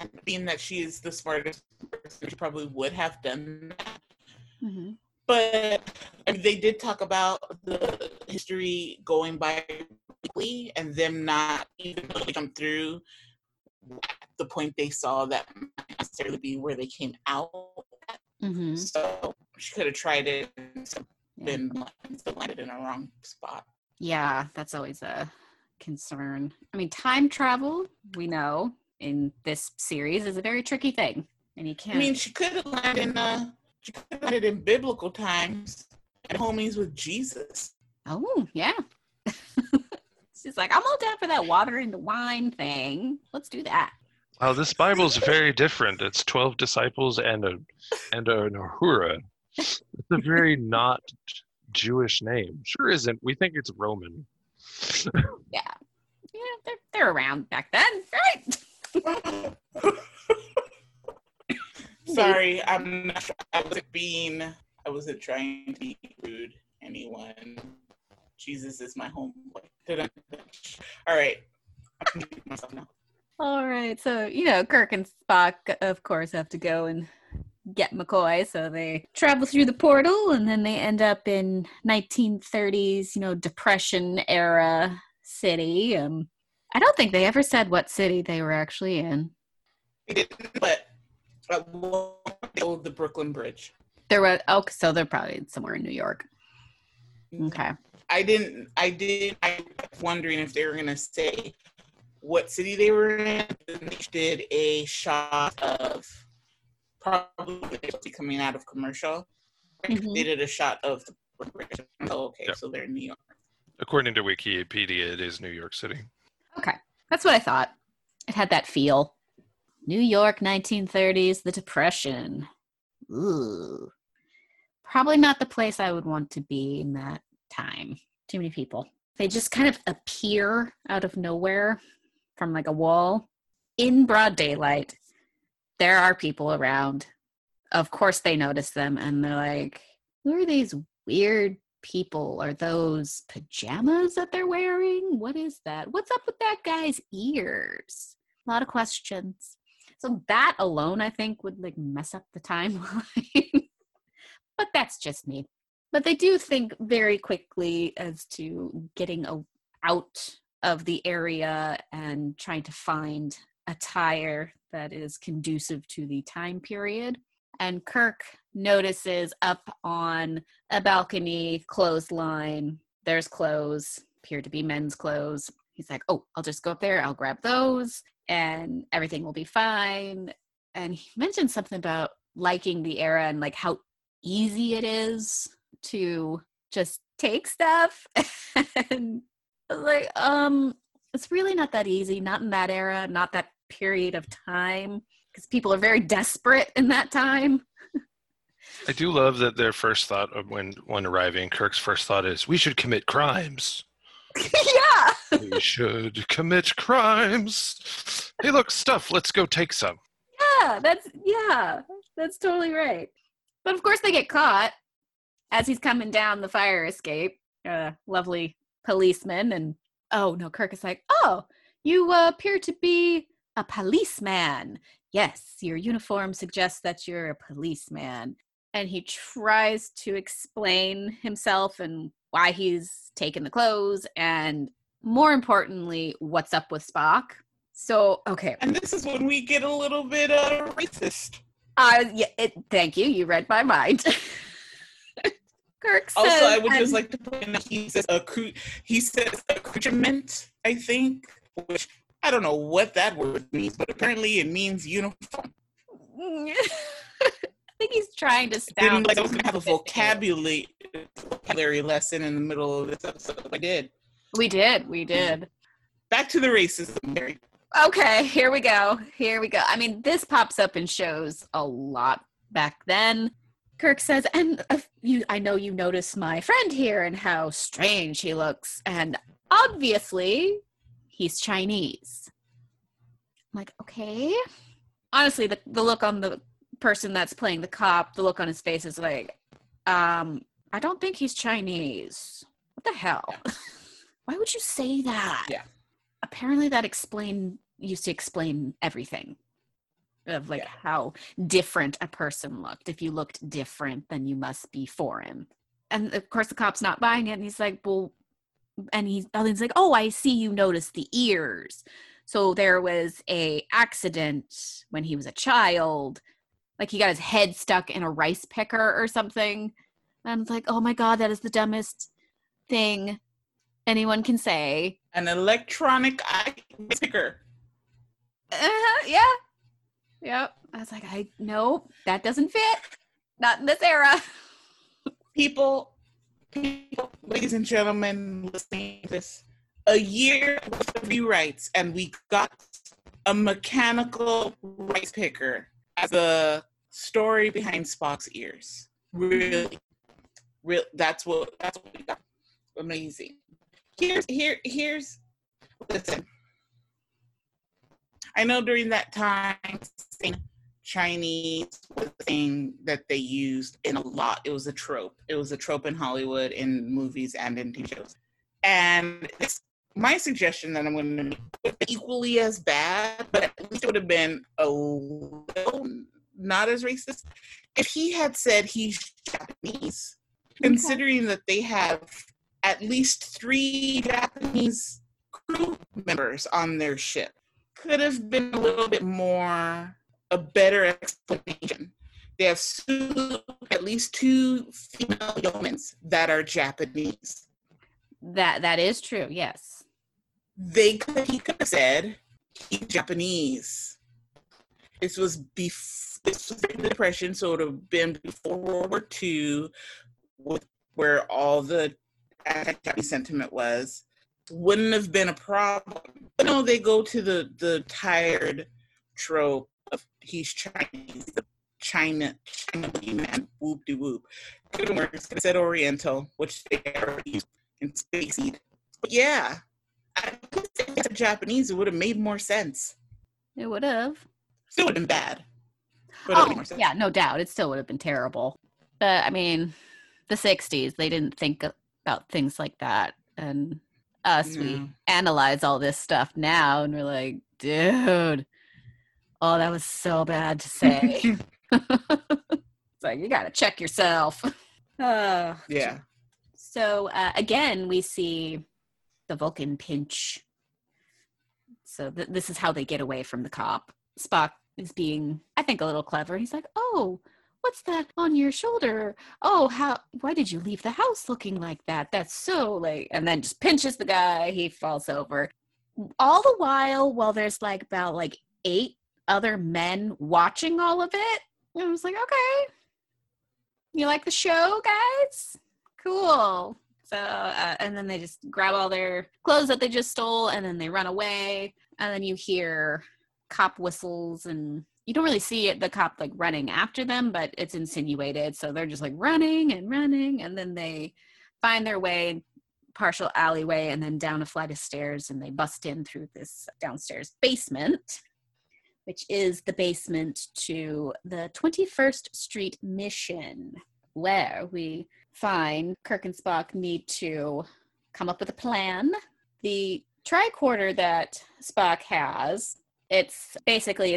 And being that she is the smartest person, she probably would have done that. Mm-hmm. But they did talk about the history going by weekly and them not even really come through at the point they saw that might necessarily be where they came out at. Mm-hmm. So she could have tried it and landed in a wrong spot. Yeah, that's always a concern. I mean, time travel, we know, in this series is a very tricky thing. And you can't... I mean, she could have landed in a... She got it in biblical times and homies with Jesus. Oh, yeah. She's like, I'm all down for that water and the wine thing. Let's do that. Wow, this Bible's very different. It's 12 disciples and an Uhura. It's a very not Jewish name. Sure isn't. We think it's Roman. Yeah. Yeah, they're around back then, right? Sorry, I wasn't trying to include anyone. Jesus is my homeboy. All right. I'm doing myself now. All right. So, Kirk and Spock, of course, have to go and get McCoy. So they travel through the portal and then they end up in 1930s, Depression era city. I don't think they ever said what city they were actually in. They didn't, but I love the Brooklyn Bridge. So they're probably somewhere in New York. Okay. I was wondering if they were going to say what city they were in. They did a shot of probably coming out of commercial. Mm-hmm. They did a shot of the bridge. Oh, okay, yeah. So they're in New York. According to Wikipedia, it is New York City. Okay, that's what I thought. It had that feel. New York, 1930s, the Depression. Ooh. Probably not the place I would want to be in that time. Too many people. They just kind of appear out of nowhere from like a wall in broad daylight. There are people around. Of course they notice them and they're like, who are these weird people? Are those pajamas that they're wearing? What is that? What's up with that guy's ears? A lot of questions. So that alone, I think, would like mess up the timeline. But that's just me. But they do think very quickly as to getting out of the area and trying to find attire that is conducive to the time period. And Kirk notices up on a balcony clothesline, there's clothes, appear to be men's clothes. He's like, oh, I'll just go up there, I'll grab those, and everything will be fine. And he mentioned something about liking the era and like how easy it is to just take stuff. And I was like, it's really not that easy, not in that era, not that period of time, because people are very desperate in that time. I do love that their first thought of when arriving, Kirk's first thought is, we should commit crimes. Yeah. We should commit crimes. Hey, look, stuff, let's go take some. Yeah, that's totally right. But of course they get caught as he's coming down the fire escape, lovely policeman. And oh no, Kirk is like, oh, you appear to be a policeman. Yes, your uniform suggests that you're a policeman. And he tries to explain himself and why he's taken the clothes and more importantly, what's up with Spock. So, okay. And this is when we get a little bit racist. Thank you. You read my mind. Kirk says, also, I would just like to point out he says accoutrement, I think, which I don't know what that word means, but apparently it means uniform. I think he's trying to sound. I didn't like I was going to have a vocabulary lesson in the middle of this episode. I did. We did. Back to the racism, Mary. Okay, here we go. I mean, this pops up in shows a lot back then. Kirk says, and I know you noticed my friend here and how strange he looks. And obviously, he's Chinese. I'm like, okay. Honestly, the look on the person that's playing the cop, the look on his face is like, I don't think he's Chinese. What the hell? Why would you say that? Yeah. Apparently that used to explain everything of like how different a person looked. If you looked different, then you must be foreign. And of course the cop's not buying it. And he's like, well, and he's like, oh, I see you noticed the ears. So there was a accident when he was a child, like he got his head stuck in a rice picker or something. And I was like, oh my God, that is the dumbest thing anyone can say. An electronic eye picker. Yeah. Yep. I was like, nope, that doesn't fit. Not in this era. People, ladies and gentlemen listening to this, a year worth of rewrites, and we got a mechanical rice picker as the story behind Spock's ears. Really, that's what we got. Amazing. Here's. Listen, I know during that time, Chinese was a thing that they used in a lot. It was a trope. It was a trope in Hollywood, in movies, and in TV shows. And it's my suggestion that I'm going to make equally as bad, but at least it would have been a little not as racist if he had said he's Japanese, considering that they have at least 3 Japanese crew members on their ship. Could have been a little bit more, a better explanation. They have at least 2 female yeomans that are Japanese. That is true, yes. He could have said he's Japanese. This was the Depression, so it would have been before World War II, where all the anti-Japanese sentiment was. Wouldn't have been a problem. But no, they go to the tired trope of he's Chinese, China man, whoop de whoop. Couldn't work. It said Oriental, which they already used in Space Eat. But yeah, I think if it's a Japanese, it would have made more sense. It would have. Still would have been bad. Yeah, no doubt. It still would have been terrible. But I mean, the 60s, they didn't think about things like that. And us, we analyze all this stuff now and we're like, dude, oh, that was so bad to say. It's like, you got to check yourself. Yeah. So again, we see the Vulcan pinch. So this is how they get away from the cop. Spock is being, I think, a little clever. He's like, oh, what's that on your shoulder? Oh, why did you leave the house looking like that? That's so like, and then just pinches the guy. He falls over. All the while there's like about 8 other men watching all of it. And I was like, okay, you like the show, guys? Cool. So, and then they just grab all their clothes that they just stole and then they run away. And then you hear cop whistles, and you don't really see it, the cop like running after them, but it's insinuated. So they're just like running. And then they find their way, partial alleyway, and then down a flight of stairs, and they bust in through this downstairs basement, which is the basement to the 21st Street mission, where we find Kirk and Spock need to come up with a plan. The tricorder that Spock has, it's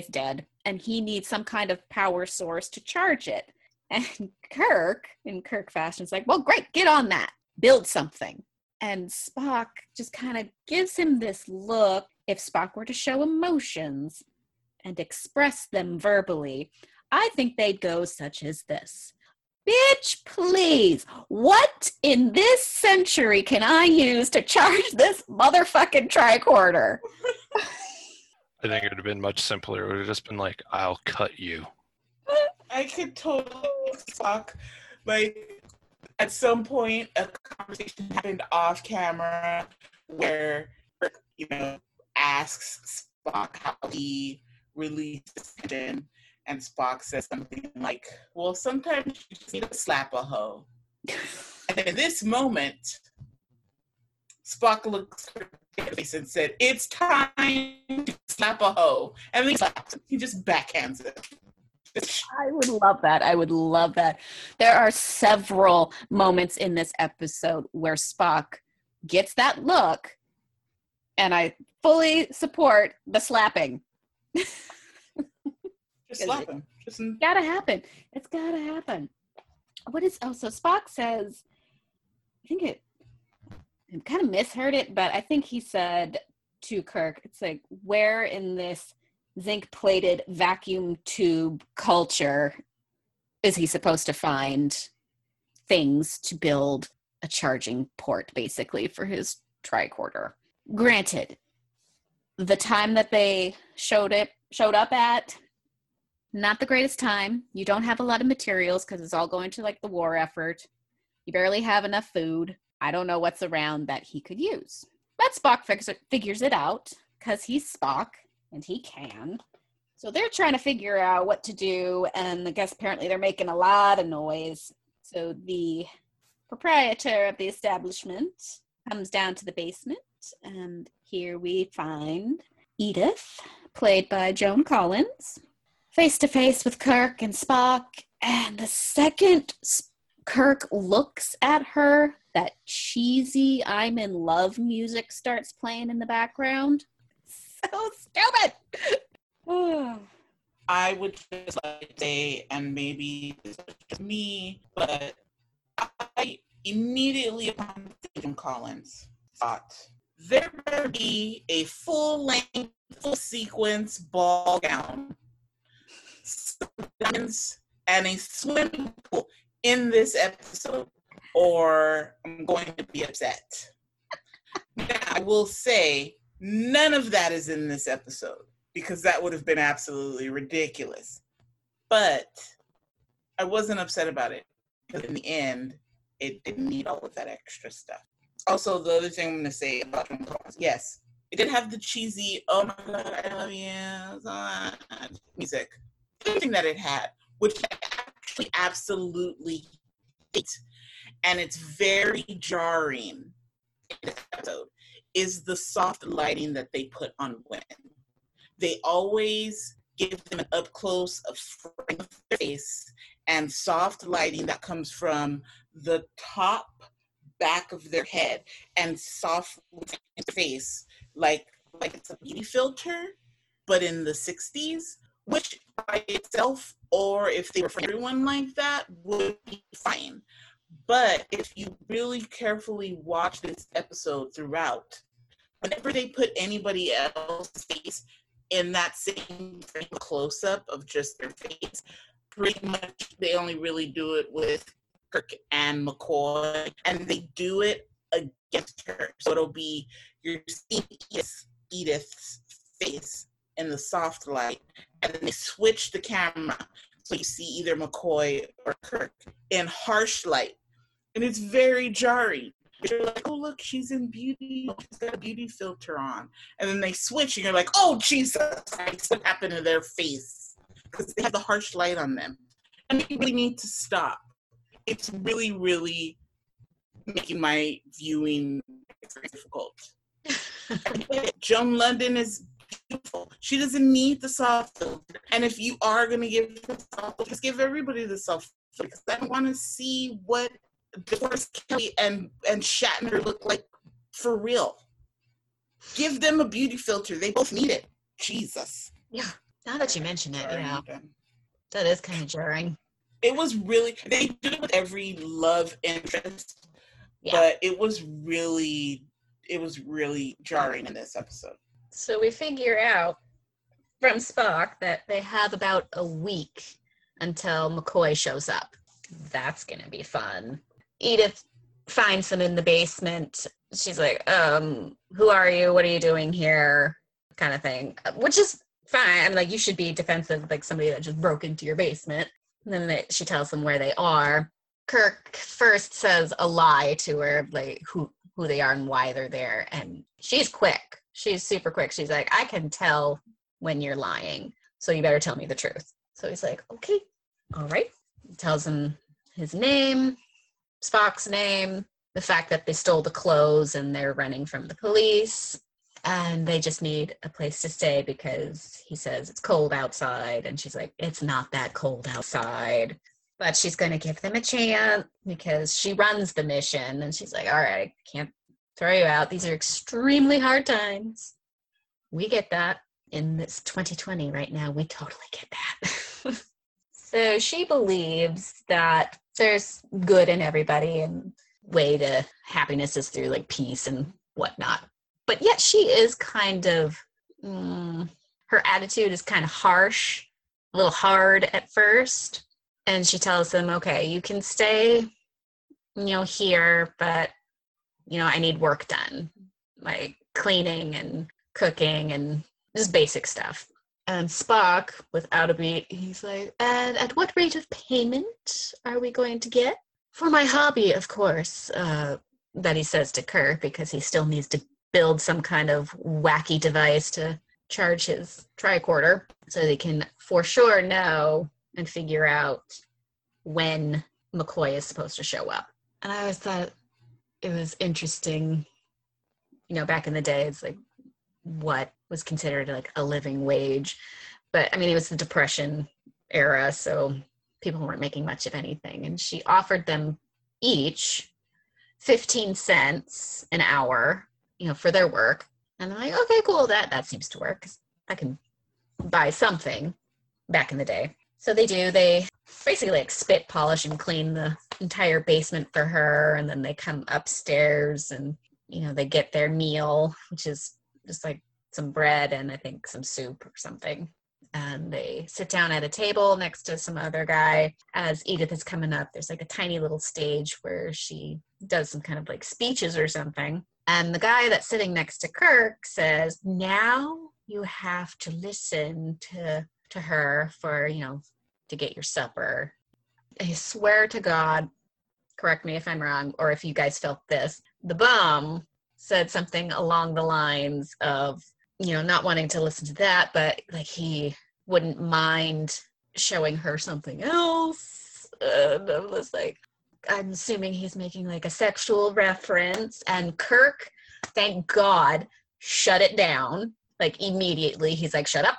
dead, and he needs some kind of power source to charge it. And Kirk, in Kirk fashion, is like, well, great, get on that. Build something. And Spock just kind of gives him this look. If Spock were to show emotions and express them verbally, I think they'd go such as this. Bitch, please, what in this century can I use to charge this motherfucking tricorder? I think it would have been much simpler. It would have just been like, I'll cut you. I could totally talk. Like, at some point, a conversation happened off camera where, you know, asks Spock how he released his tension, and Spock says something like, well, sometimes you just need to slap a hoe. And at this moment, Spock looks at her face and said, it's time to slap a hoe. And then he slaps him. He just backhands it. I would love that. There are several moments in this episode where Spock gets that look, and I fully support the slapping. Just slap him. It's gotta happen. So Spock says, I kind of misheard it, but I think he said to Kirk, it's like, where in this zinc-plated vacuum tube culture is he supposed to find things to build a charging port, basically, for his tricorder? Granted, the time that they showed up at, not the greatest time. You don't have a lot of materials because it's all going to like the war effort. You barely have enough food. I don't know what's around that he could use. But Spock figures it out because he's Spock and he can. So they're trying to figure out what to do, and I guess apparently they're making a lot of noise. So the proprietor of the establishment comes down to the basement, and here we find Edith, played by Joan Collins, face to face with Kirk and Spock, and the second Kirk looks at her, that cheesy I'm in love music starts playing in the background. So stupid! I would just like to say, and maybe it's just me, but I immediately upon Joan Collins thought, there better be a full-length, full-sequence ball gown, and a swimming pool in this episode, or I'm going to be upset. Now, I will say, none of that is in this episode, because that would have been absolutely ridiculous. But I wasn't upset about it, because in the end, it didn't need all of that extra stuff. Also, the other thing I'm going to say about Joan Collins, yes, it did have the cheesy, oh my God, I love you, so music. The other thing that it had, which I actually absolutely hate, and it's very jarring in this episode, is the soft lighting that they put on women. They always give them an up-close of face and soft lighting that comes from the top back of their head and soft face, like it's a beauty filter, but in the 60s, which by itself, or if they were for everyone like that, would be fine. But if you really carefully watch this episode throughout, whenever they put anybody else's face in that same close-up of just their face, pretty much they only really do it with Kirk and McCoy, and they do it against her. So it'll be, you're seeing Edith's face in the soft light, and then they switch the camera, so you see either McCoy or Kirk in harsh light, and it's very jarring. You're like, oh look, she's in beauty, she's got a beauty filter on, and then they switch, and you're like, oh Jesus Christ, what happened to their face? Because they have the harsh light on them, and you really need to stop. It's really, really making my viewing difficult. Joan London is beautiful. She doesn't need the soft filter. And if you are going to give the soft filter, just give everybody the soft filter. Because I want to see what DeForest Kelly and Shatner look like for real. Give them a beauty filter. They both need it. Jesus. Yeah. Now that you mention it, that is kind of jarring. It was really, they do it with every love interest, but it was really jarring in this episode. So we figure out from Spock that they have about a week until McCoy shows up. That's going to be fun. Edith finds him in the basement. She's like, who are you? What are you doing here? Kind of thing, which is fine. I mean, like, you should be defensive, like somebody that just broke into your basement. And then she tells them where they are. Kirk first says a lie to her, like who they are and why they're there. And she's quick. She's super quick. She's like, I can tell when you're lying, so you better tell me the truth. So he's like, okay, all right. He tells him his name, Spock's name, the fact that they stole the clothes and they're running from the police. And they just need a place to stay because he says it's cold outside. And she's like, it's not that cold outside. But she's going to give them a chance because she runs the mission. And she's like, all right, I can't throw you out. These are extremely hard times. We get that. In this 2020 right now, we totally get that. So she believes that there's good in everybody, and way to happiness is through like peace and whatnot. But yet she is kind of, her attitude is kind of harsh, a little hard at first. And she tells them, okay, you can stay, here, but, I need work done, like cleaning and cooking and just basic stuff. And Spock, without a beat, he's like, and at what rate of payment are we going to get? For my hobby, of course, that he says to Kirk, because he still needs to build some kind of wacky device to charge his tricorder so they can for sure know and figure out when McCoy is supposed to show up. And I always thought it was interesting, you know, back in the day, it's like what was considered like a living wage. But I mean, it was the Depression era, so people weren't making much of anything. And she offered them each 15 cents an hour, you know, for their work. And I'm like, okay, cool, that seems to work. I can buy something back in the day. So they do. They basically like spit polish and clean the entire basement for her. And then they come upstairs and, you know, they get their meal, which is just like some bread and I think some soup or something. And they sit down at a table next to some other guy. As Edith is coming up, there's like a tiny little stage where she does some kind of like speeches or something. And the guy that's sitting next to Kirk says, now you have to listen to her for, you know, to get your supper. I swear to God, correct me if I'm wrong, or if you guys felt this, the bum said something along the lines of, you know, not wanting to listen to that, but like he wouldn't mind showing her something else. And I was like, I'm assuming he's making like a sexual reference. And Kirk, thank God, shut it down. Like immediately he's like, shut up.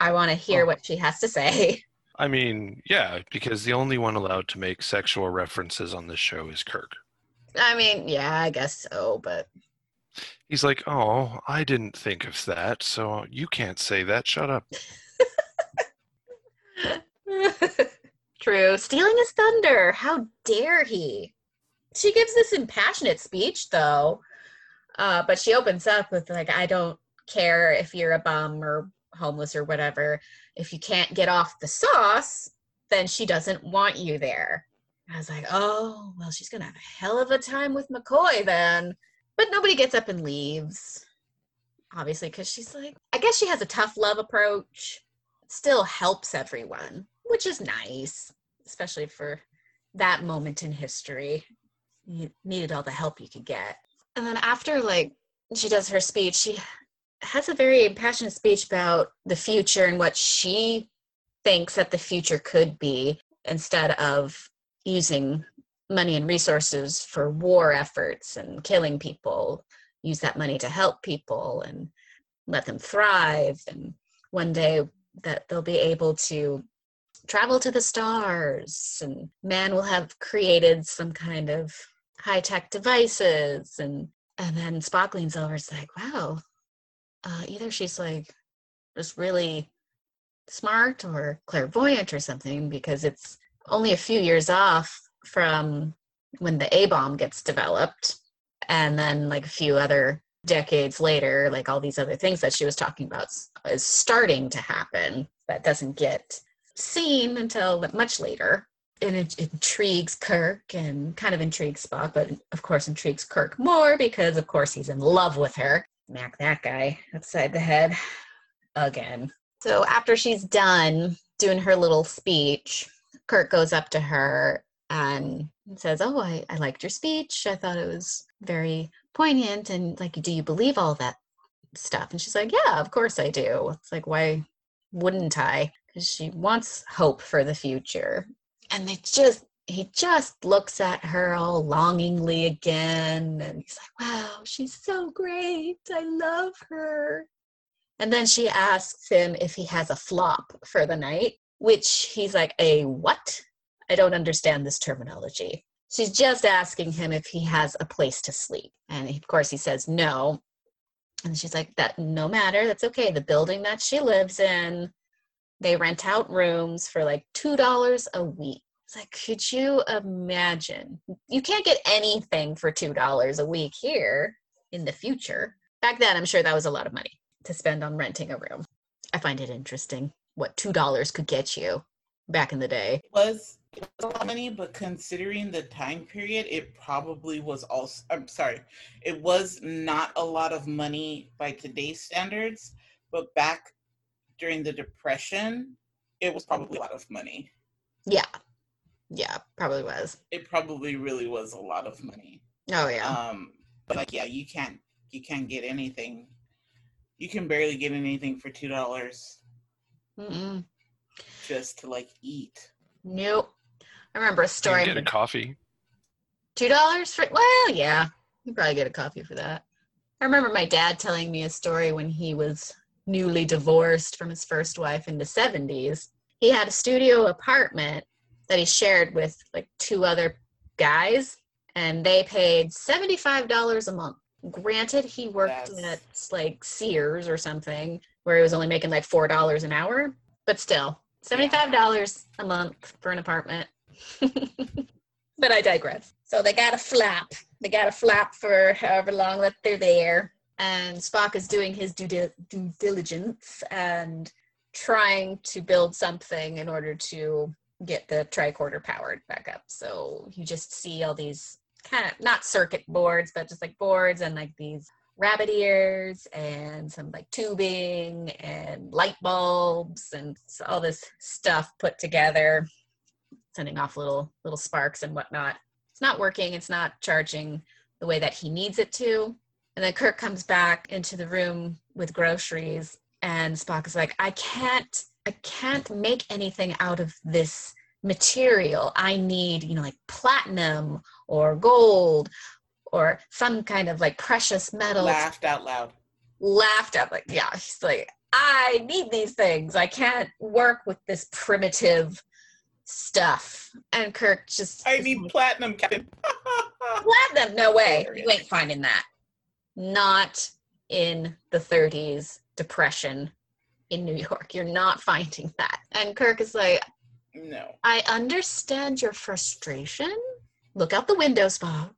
I want to hear what she has to say. I mean, yeah, because the only one allowed to make sexual references on this show is Kirk. I mean, yeah, I guess so, but... He's like, oh, I didn't think of that, so you can't say that. Shut up. True. Stealing his thunder. How dare he? She gives this impassionate speech, though, but she opens up with, like, I don't care if you're a bum or homeless or whatever. If you can't get off the sauce, then she doesn't want you there. I was like, oh, well, she's going to have a hell of a time with McCoy then. But nobody gets up and leaves, obviously, because she's like, I guess she has a tough love approach, still helps everyone, which is nice, especially for that moment in history. You needed all the help you could get. And then after, like, she does her speech, she has a very impassioned speech about the future and what she thinks that the future could be instead of using money and resources for war efforts and killing people, use that money to help people and let them thrive. And one day that they'll be able to travel to the stars and man will have created some kind of high-tech devices. And then Spock leans over, it's like, wow, either she's like just really smart or clairvoyant or something, because it's only a few years off from when the A-bomb gets developed, and then like a few other decades later, like all these other things that she was talking about is starting to happen that doesn't get seen until much later. And it intrigues Kirk and kind of intrigues Spock, but of course intrigues Kirk more because of course he's in love with her. Mac, that guy upside the head again. So after she's done doing her little speech, Kirk goes up to her and says, oh, I liked your speech. I thought it was very poignant. And like, do you believe all that stuff? And she's like, yeah, of course I do. It's like, why wouldn't I? Because she wants hope for the future. And he just looks at her all longingly again. And he's like, wow, she's so great. I love her. And then she asks him if he has a flop for the night, which he's like, a what? I don't understand this terminology. She's just asking him if he has a place to sleep. And of course he says no. And she's like, that no matter, that's okay. The building that she lives in, they rent out rooms for like $2 a week. It's like, could you imagine? You can't get anything for $2 a week here in the future. Back then, I'm sure that was a lot of money to spend on renting a room. I find it interesting what $2 could get you back in the day. It was a lot of money, but considering the time period, it probably was also, I'm sorry, it was not a lot of money by today's standards, but back during the Depression, it was probably a lot of money. Yeah, probably was. It probably really was a lot of money. Oh, yeah. But like, yeah, you can't get anything. You can barely get anything for $2. Mm-mm. Just to like eat. Nope. I remember a story. You can get a coffee. $2 for, well, yeah, you probably get a coffee for that. I remember my dad telling me a story when he was newly divorced from his first wife in the 70s. He had a studio apartment that he shared with like two other guys, and they paid $75 a month. Granted, he worked at like Sears or something where he was only making like $4 an hour, but still $75 a month for an apartment. But I digress. So they got a flap. They got a flap for however long that they're there. And Spock is doing his due diligence and trying to build something in order to get the tricorder powered back up. So you just see all these kind of, not circuit boards, but just like boards and like these rabbit ears and some like tubing and light bulbs and all this stuff put together, sending off little sparks and whatnot. It's not working. It's not charging the way that he needs it to. And then Kirk comes back into the room with groceries, and Spock is like, I can't make anything out of this material. I need, like platinum or gold or some kind of like precious metal. Laughed out loud. Like, yeah, he's like, I need these things. I can't work with this primitive stuff. And Kirk just, I need platinum, Captain. Platinum? No way. You ain't finding that. Not in the 30s depression in New York. You're not finding that. And Kirk is like, no. I understand your frustration. Look out the window, Spock,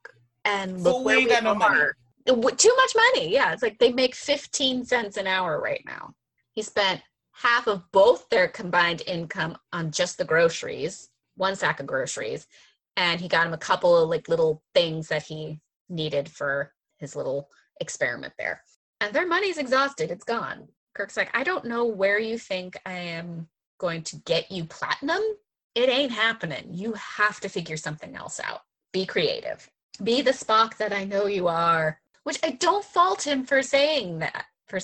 and look where we are. Too much money. Yeah, it's like they make 15 cents an hour right now. He spent half of both their combined income on just the groceries, one sack of groceries, and he got him a couple of like little things that he needed for his little experiment there. And their money's exhausted. It's gone. Kirk's like, I don't know where you think I am going to get you platinum. It ain't happening. You have to figure something else out. Be creative. Be the Spock that I know you are, which I don't fault him for saying that. For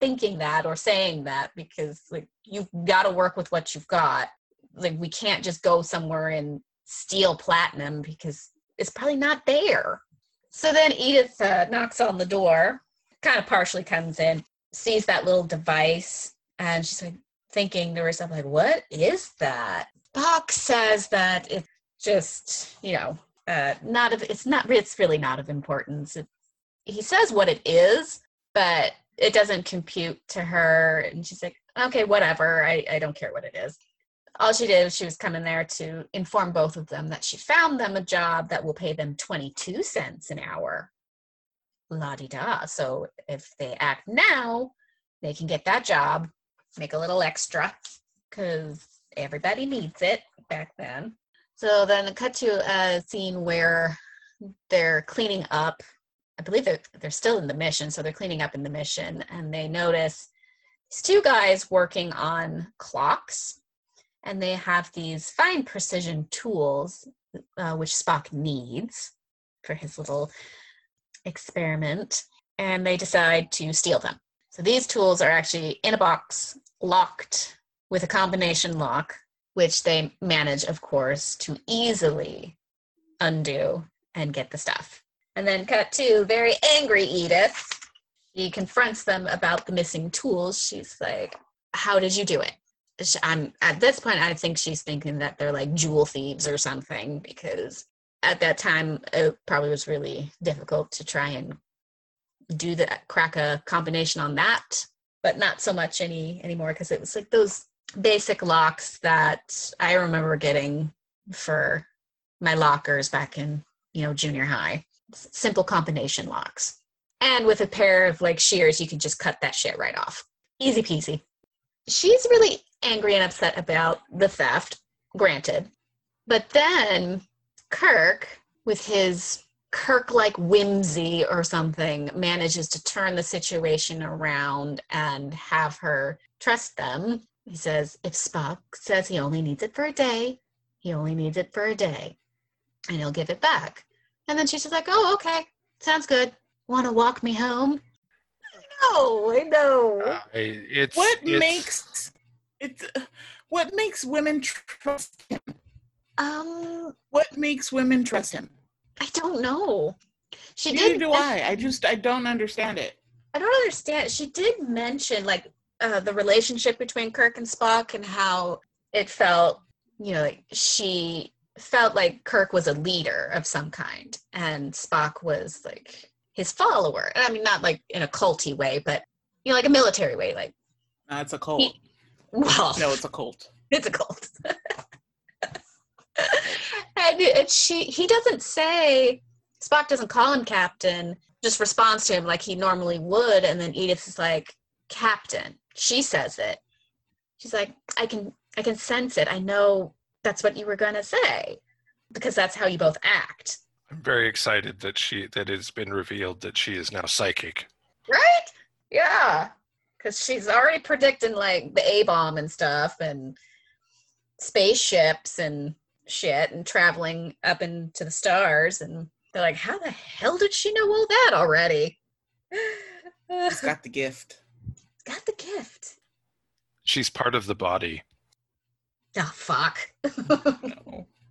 thinking that or saying that, because like you've got to work with what you've got. Like we can't just go somewhere and steal platinum because it's probably not there. So then Edith knocks on the door, kind of partially comes in, sees that little device, and she's like thinking to herself, like, what is that? Spock says that it's just it's really not of importance. He says what it is, but it doesn't compute to her. And she's like, okay, whatever. I don't care what it is. All she did was she was coming there to inform both of them that she found them a job that will pay them 22 cents an hour. La-di-da. So if they act now, they can get that job, make a little extra, because everybody needs it back then. So then it cut to a scene where they're cleaning up. I believe they're still in the mission, so they're cleaning up in the mission, and they notice these two guys working on clocks, and they have these fine precision tools, which Spock needs for his little experiment, and they decide to steal them. So these tools are actually in a box, locked with a combination lock, which they manage, of course, to easily undo and get the stuff. And then cut to very angry Edith. She confronts them about the missing tools. She's like, how did you do it? At this point, I think she's thinking that they're like jewel thieves or something, because at that time, it probably was really difficult to try and do that, crack a combination on that, but not so much anymore, because it was like those basic locks that I remember getting for my lockers back in, junior high. Simple combination locks. And with a pair of like shears, you can just cut that shit right off. Easy peasy. She's really angry and upset about the theft, granted. But then Kirk, with his Kirk-like whimsy or something, manages to turn the situation around and have her trust them. He says, if Spock says he only needs it for a day, he only needs it for a day, and he'll give it back. And then she's just like, oh, okay, sounds good. Want to walk me home? I know. What makes women trust him? What makes women trust him? I don't know. She did. I don't understand it. I don't understand. She did mention the relationship between Kirk and Spock and how it felt. You know, like she felt like Kirk was a leader of some kind, and Spock was like his follower. And I mean, not like in a culty way, but you know, like a military way. Like, no, it's a cult. It's a cult. It's a cult. He doesn't say. Spock doesn't call him captain, just responds to him like he normally would, and then Edith is like, captain. She says it. She's like, I can sense it. I know that's what you were gonna say, because that's how you both act. I'm very excited that it's been revealed that she is now psychic. Right? Yeah. Because she's already predicting like the A-bomb and stuff and spaceships and shit and traveling up into the stars, and they're like, how the hell did she know all that already? She's got the gift. She's part of the body. Oh, fuck.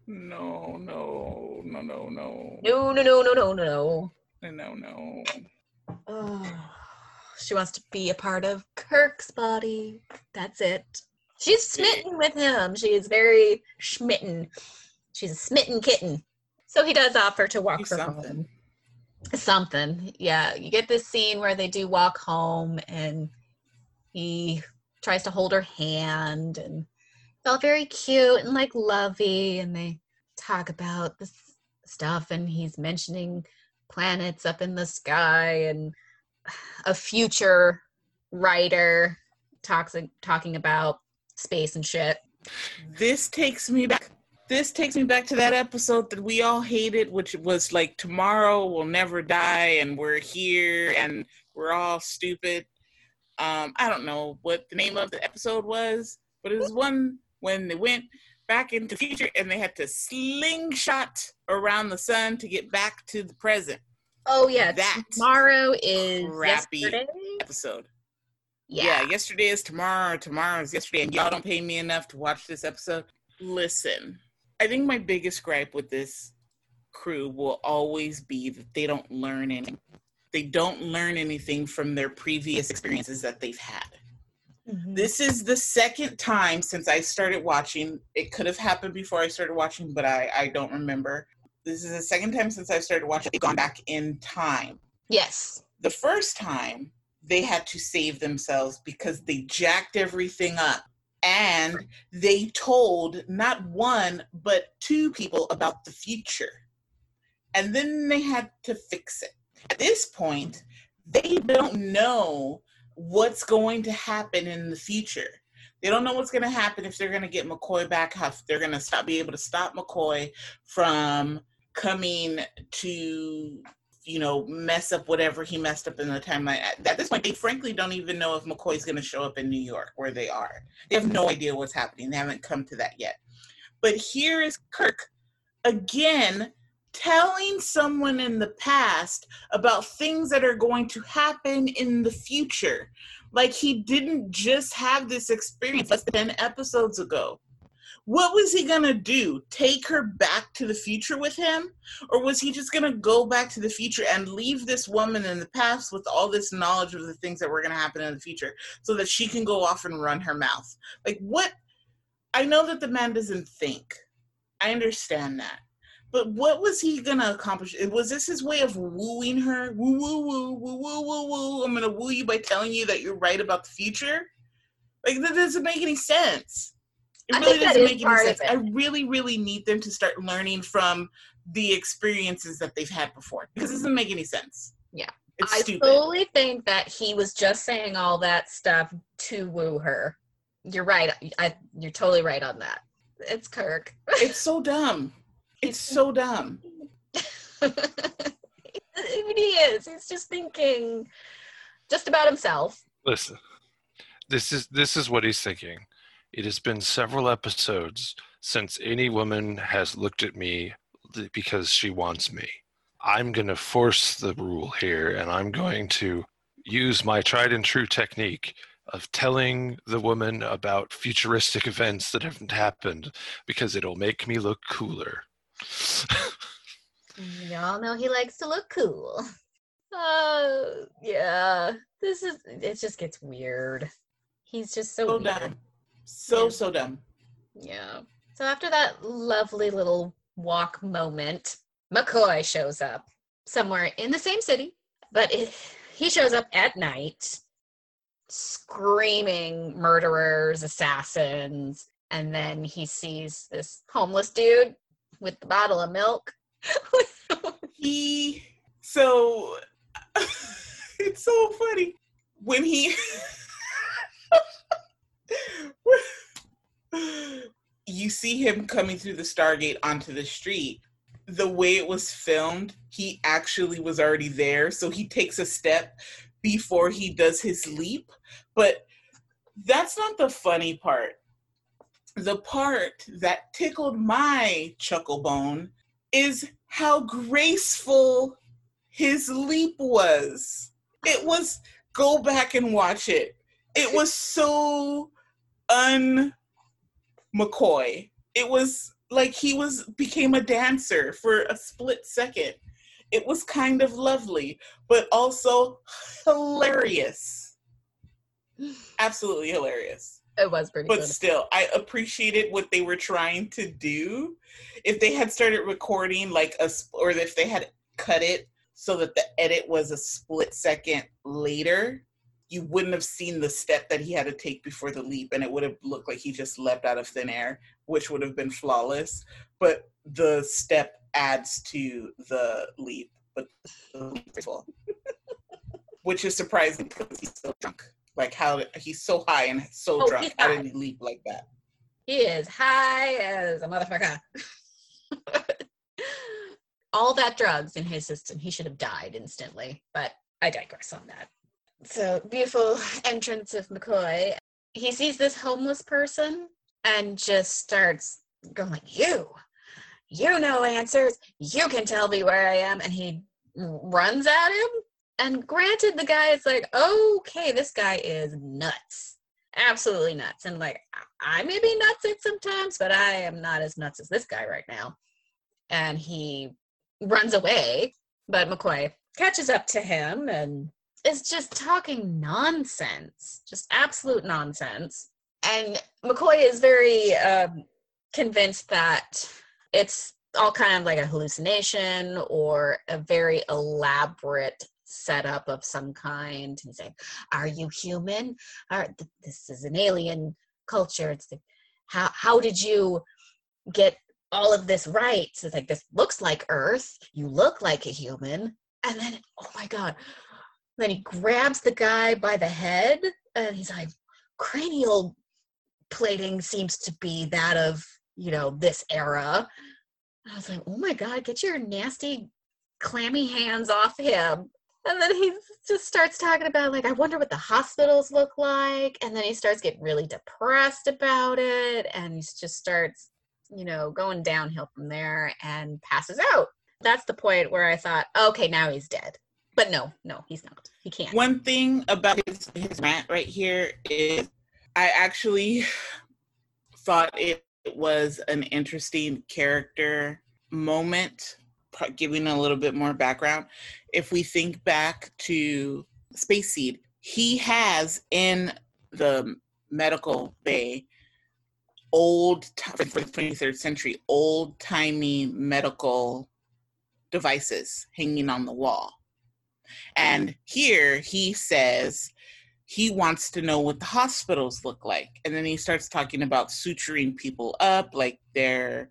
No. Oh, she wants to be a part of Kirk's body. That's it. She's smitten with him. She is very smitten. She's a smitten kitten. So he does offer to walk her home. Something, yeah. You get this scene where they do walk home, and he tries to hold her hand, and it's all very cute and like lovey, and they talk about this stuff, and he's mentioning planets up in the sky, and a future writer talking about space and shit. This takes me back to that episode that we all hated, which was like, tomorrow will never die, and we're here, and we're all stupid. I don't know what the name of the episode was, but it was one when they went back into the future, and they had to slingshot around the sun to get back to the present. Oh, yeah. That tomorrow is crappy yesterday? Episode. Yeah, yesterday is tomorrow, tomorrow is yesterday, and y'all don't pay me enough to watch this episode. Listen, I think my biggest gripe with this crew will always be that they don't learn anything. They don't learn anything from their previous experiences that they've had. Mm-hmm. This is the second time since I started watching. It could have happened before I started watching, but I don't remember. This is the second time since I started watching. They've gone back in time. Yes. The first time, they had to save themselves because they jacked everything up. And they told not one, but two people about the future. And then they had to fix it. At this point, they don't know what's going to happen in the future. They don't know what's going to happen, if they're going to get McCoy back, how they're going to be able to stop McCoy from coming to, you know, mess up whatever he messed up in the timeline. At this point, they frankly don't even know if McCoy's going to show up in New York where they are. They have no idea what's happening. They haven't come to that yet. But here is Kirk again telling someone in the past about things that are going to happen in the future. Like, he didn't just have this experience less than 10 episodes ago. What was he going to do? Take her back to the future with him? Or was he just going to go back to the future and leave this woman in the past with all this knowledge of the things that were going to happen in the future so that she can go off and run her mouth? Like, what? I know that the man doesn't think. I understand that. But what was he going to accomplish? Was this his way of wooing her? Woo, woo, woo, woo, woo, woo, woo. I'm going to woo you by telling you that you're right about the future? Like, that doesn't make any sense. It really doesn't make any sense. I really, really need them to start learning from the experiences that they've had before, because it doesn't make any sense. Yeah. It's stupid. I totally think that he was just saying all that stuff to woo her. You're right. You're totally right on that. It's Kirk. It's so dumb. It's so dumb. He is. He's just thinking just about himself. Listen, this is what he's thinking. It has been several episodes since any woman has looked at me because she wants me. I'm going to force the rule here, and I'm going to use my tried and true technique of telling the woman about futuristic events that haven't happened because it'll make me look cooler. Y'all know he likes to look cool. Yeah. It just gets weird. He's just so dumb. So dumb. Yeah. So after that lovely little walk moment, McCoy shows up somewhere in the same city, but he shows up at night screaming murderers, assassins, and then he sees this homeless dude with the bottle of milk. It's so funny. When he... you see him coming through the Stargate onto the street. The way it was filmed, he actually was already there, so he takes a step before he does his leap. But that's not the funny part. The part that tickled my chuckle bone is how graceful his leap was. It was, go back and watch it. It was so un-McCoy. It was like he became a dancer for a split second. It was kind of lovely, but also hilarious. Absolutely hilarious. It was pretty good. But still, I appreciated what they were trying to do. If they had started recording, or if they had cut it so that the edit was a split second later, you wouldn't have seen the step that he had to take before the leap, and it would have looked like he just leapt out of thin air, which would have been flawless. But the step adds to the leap, but which is surprising because he's so drunk. Like how he's so high and so drunk. How did he leap like that? He is high as a motherfucker. All that drugs in his system. He should have died instantly, but I digress on that. So beautiful entrance of McCoy. He sees this homeless person and just starts going, you know answers. You can tell me where I am. And he runs at him. And granted, the guy is like, okay, this guy is nuts. Absolutely nuts. And like, I may be nuts at sometimes, but I am not as nuts as this guy right now. And he runs away, but McCoy catches up to him and is just talking nonsense, just absolute nonsense. And McCoy is very convinced that it's all kind of like a hallucination or a very elaborate setup of some kind. He's like, are you human? This is an alien culture. It's like, how did you get all of this right? So it's like, this looks like Earth. You look like a human. And then, oh my God. Then he grabs the guy by the head and he's like, cranial plating seems to be that of, this era. I was like, oh my God, get your nasty, clammy hands off him. And then he just starts talking about, I wonder what the hospitals look like. And then he starts getting really depressed about it. And he just starts, going downhill from there and passes out. That's the point where I thought, okay, now he's dead. But no, he's not. He can't. One thing about his rant right here is I actually thought it was an interesting character moment, giving a little bit more background. If we think back to Space Seed, he has in the medical bay for the 23rd century, old-timey medical devices hanging on the wall. And here he says he wants to know what the hospitals look like. And then he starts talking about suturing people up, like their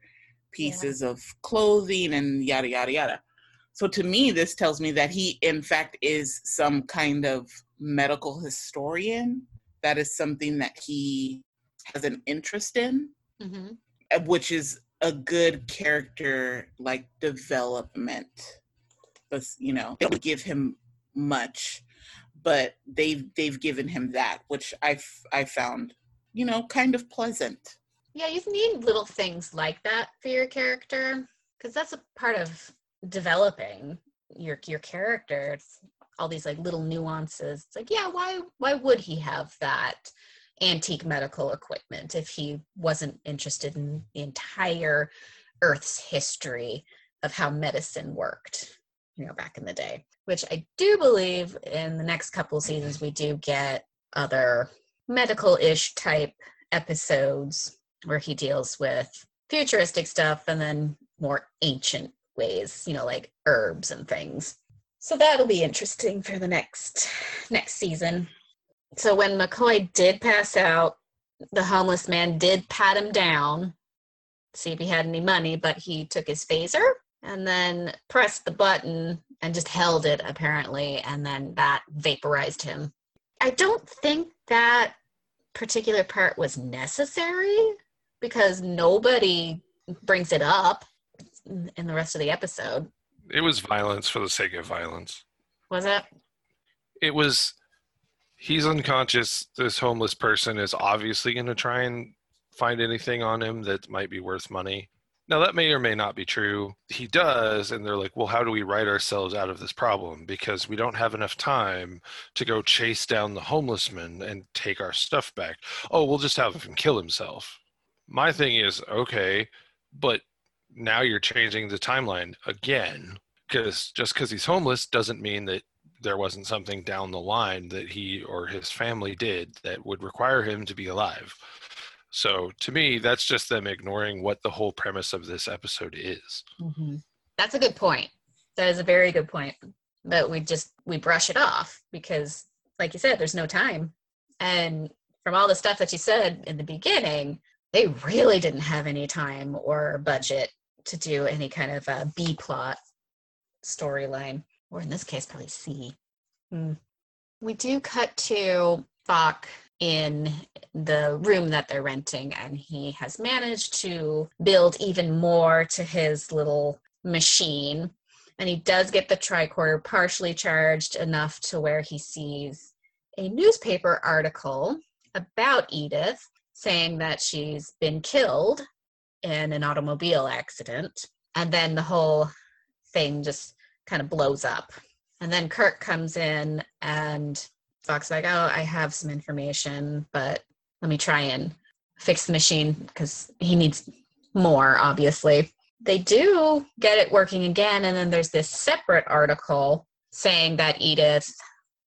pieces of clothing and yada, yada, yada. So to me, this tells me that he, in fact, is some kind of medical historian. That is something that he has an interest in, which is a good character, development. They don't give him much, but they've given him that, which I found, kind of pleasant. Yeah, you need little things like that for your character, because that's a part of developing your character. It's all these like little nuances. It's like, yeah, why would he have that antique medical equipment if he wasn't interested in the entire Earth's history of how medicine worked, you know, back in the day? Which I do believe in the next couple of seasons we do get other medical-ish type episodes where he deals with futuristic stuff and then more ancient ways, you know, like herbs and things. So that'll be interesting for the next season. So when McCoy did pass out, the homeless man did pat him down, see if he had any money, but he took his phaser and then pressed the button and just held it apparently, and then that vaporized him. I don't think that particular part was necessary because nobody brings it up in the rest of the episode. It was violence for the sake of violence. Was it? It was, he's unconscious. This homeless person is obviously going to try and find anything on him that might be worth money. Now, that may or may not be true. He does, and they're like, well, how do we write ourselves out of this problem? Because we don't have enough time to go chase down the homeless man and take our stuff back. Oh, we'll just have him kill himself. My thing is, okay, but now you're changing the timeline again, because just because he's homeless doesn't mean that there wasn't something down the line that he or his family did that would require him to be alive. So to me, that's just them ignoring what the whole premise of this episode is. Mm-hmm. That's a good point. That is a very good point. But we brush it off because, like you said, there's no time. And from all the stuff that you said in the beginning, they really didn't have any time or budget to do any kind of a B-plot storyline, or in this case, probably C. We do cut to Spock in the room that they're renting, and he has managed to build even more to his little machine, and he does get the tricorder partially charged enough to where he sees a newspaper article about Edith saying that she's been killed in an automobile accident, and then the whole thing just kind of blows up. And then Kirk comes in and Spock's like, oh, I have some information, but let me try and fix the machine because he needs more, obviously. They do get it working again, and then there's this separate article saying that Edith,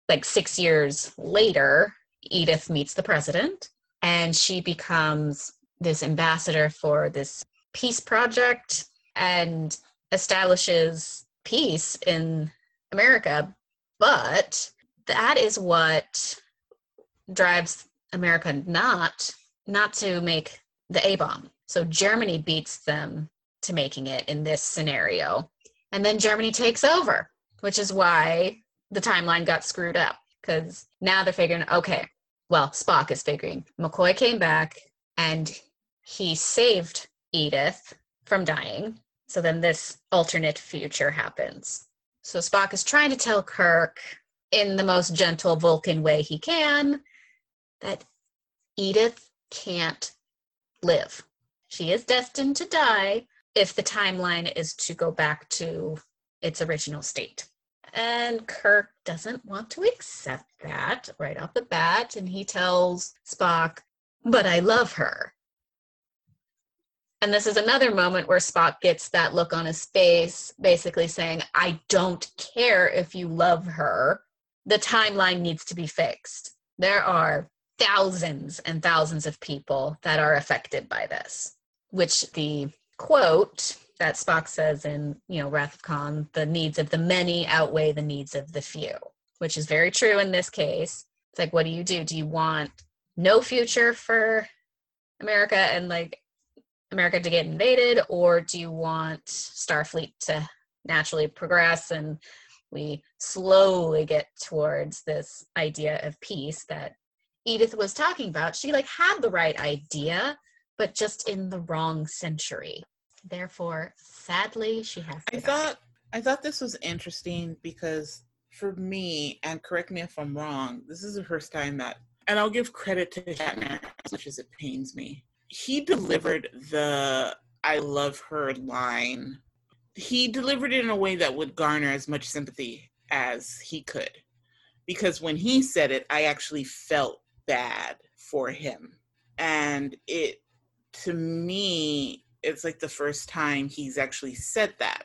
like 6 years later, Edith meets the president, and she becomes this ambassador for this peace project and establishes peace in America, but that is what drives America not to make the A-bomb. So Germany beats them to making it in this scenario. And then Germany takes over, which is why the timeline got screwed up. Because now they're figuring, okay, well, Spock is figuring. McCoy came back and he saved Edith from dying. So then this alternate future happens. So Spock is trying to tell Kirk, in the most gentle Vulcan way he can, that Edith can't live. She is destined to die if the timeline is to go back to its original state. And Kirk doesn't want to accept that right off the bat, and he tells Spock, but I love her. And this is another moment where Spock gets that look on his face, basically saying, I don't care if you love her. The timeline needs to be fixed. There are thousands and thousands of people that are affected by this, which the quote that Spock says in, you know, Wrath of Khan, the needs of the many outweigh the needs of the few, which is very true in this case. It's like, what do you do? Do you want no future for America and like America to get invaded, or do you want Starfleet to naturally progress and we slowly get towards this idea of peace that Edith was talking about? She like had the right idea, but just in the wrong century. Therefore, sadly, she has to I thought this was interesting because for me, and correct me if I'm wrong, this is the first time that, and I'll give credit to Shatner as much as it pains me, he delivered the I love her line he delivered it in a way that would garner as much sympathy as he could. Because when he said it, I actually felt bad for him. And it, to me, it's like the first time he's actually said that.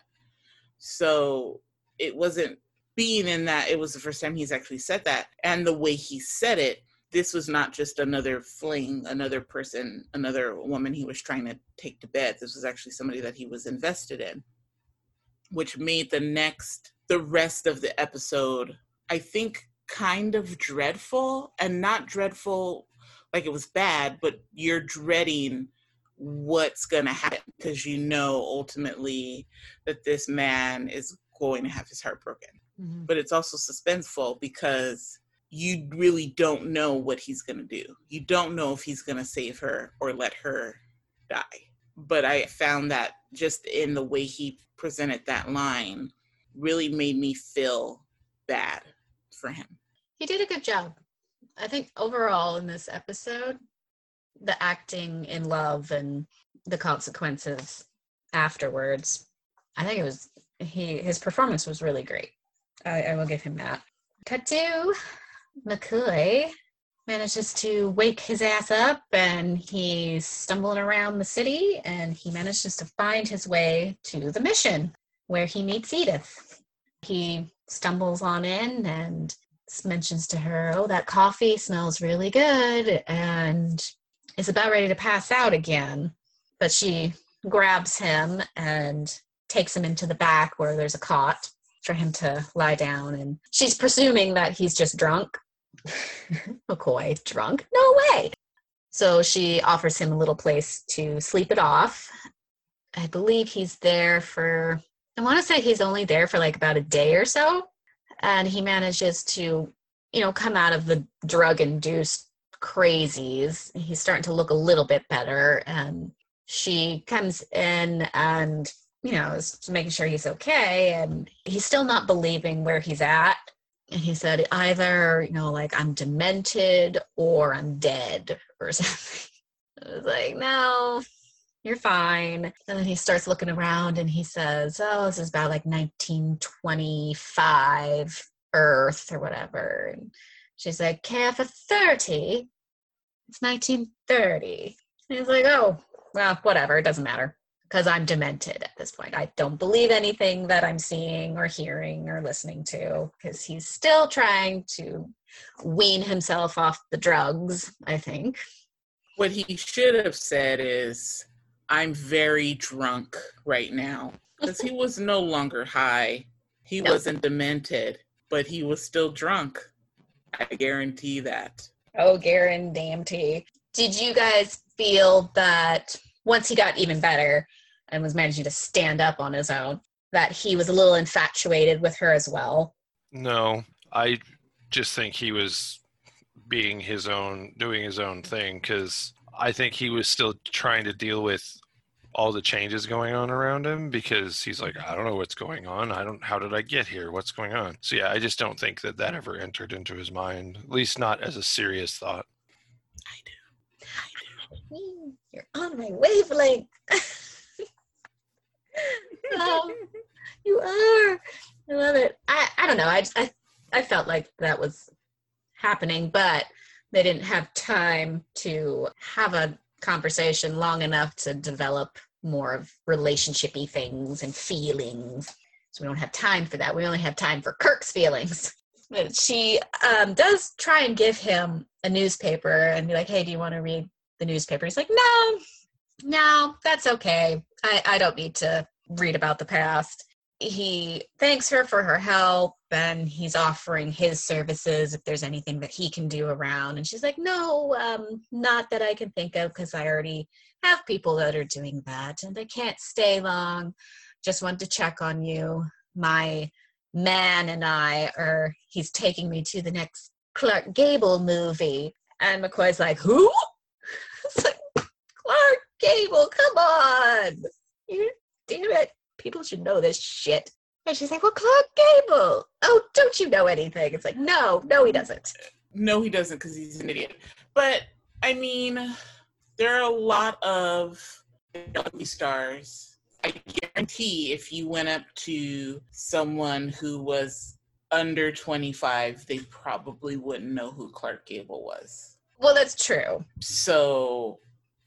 So it wasn't being in that, it was the first time he's actually said that. And the way he said it, this was not just another fling, another person, another woman he was trying to take to bed. This was actually somebody that he was invested in, which made the rest of the episode, I think, kind of dreadful, and not dreadful like it was bad, but you're dreading what's going to happen because you know ultimately that this man is going to have his heart broken. Mm-hmm. But it's also suspenseful because you really don't know what he's going to do. You don't know if he's going to save her or let her die. But I found that just in the way he presented that line really made me feel bad for him. He did a good job. I think overall in this episode, the acting in love and the consequences afterwards, I think it was his performance was really great. I will give him that. Cut to McCoy manages to wake his ass up, and he's stumbling around the city, and he manages to find his way to the mission where he meets Edith. He stumbles on in and mentions to her, oh, that coffee smells really good, and is about ready to pass out again. But she grabs him and takes him into the back where there's a cot for him to lie down, and she's presuming that he's just drunk. McCoy, drunk? No way! So she offers him a little place to sleep it off. I believe he's there for, I want to say he's only there for like about a day or so. And he manages to, come out of the drug-induced crazies. He's starting to look a little bit better. And she comes in and, is making sure he's okay. And he's still not believing where he's at. And he said either, I'm demented or I'm dead or something. I was like, no, you're fine. And then he starts looking around and he says, oh, this is about 1925 Earth or whatever. And she's like, care for 30? It's 1930. And he's like, oh, well, whatever. It doesn't matter because I'm demented at this point. I don't believe anything that I'm seeing or hearing or listening to because he's still trying to wean himself off the drugs, I think. What he should have said is, I'm very drunk right now, because he was no longer high. He wasn't demented, but he was still drunk. I guarantee that. Oh, guarantee. Did you guys feel that once he got even better and was managing to stand up on his own, that he was a little infatuated with her as well? No, I just think he was doing his own thing, because I think he was still trying to deal with all the changes going on around him, because he's like, I don't know what's going on. How did I get here? What's going on? So yeah, I just don't think that ever entered into his mind, at least not as a serious thought. I do. You're on my wavelength. You are. I love it. I don't know. I felt like that was happening, but they didn't have time to have a conversation long enough to develop more of relationshipy things and feelings. So we don't have time for that. We only have time for Kirk's feelings. But she does try and give him a newspaper and be like, hey, do you want to read the newspaper? He's like, no, that's okay. I don't need to read about the past. He thanks her for her help, and he's offering his services if there's anything that he can do around. And she's like, no, not that I can think of, because I already have people that are doing that, and I can't stay long. Just wanted to check on you. My man and I he's taking me to the next Clark Gable movie. And McCoy's like, who? It's like, Clark Gable, come on. You damn it. People should know this shit. And she's like, well, Clark Gable. Oh, don't you know anything? It's like, no, he doesn't. No, he doesn't, because he's an idiot. But, there are a lot of movie stars I guarantee if you went up to someone who was under 25, they probably wouldn't know who Clark Gable was. Well, that's true. So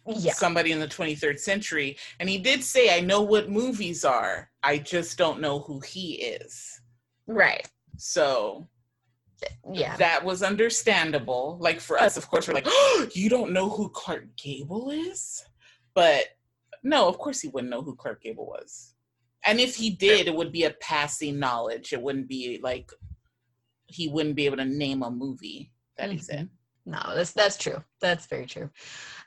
yeah. Somebody in the 23rd century. And he did say, I know what movies are. I just don't know who he is. Right. So yeah, that was understandable. Like for us, of course, we're like, oh, you don't know who Clark Gable is? But no, of course he wouldn't know who Clark Gable was. And if he did, it would be a passing knowledge. It wouldn't be like, he wouldn't be able to name a movie that he's in. No, that's true. That's very true.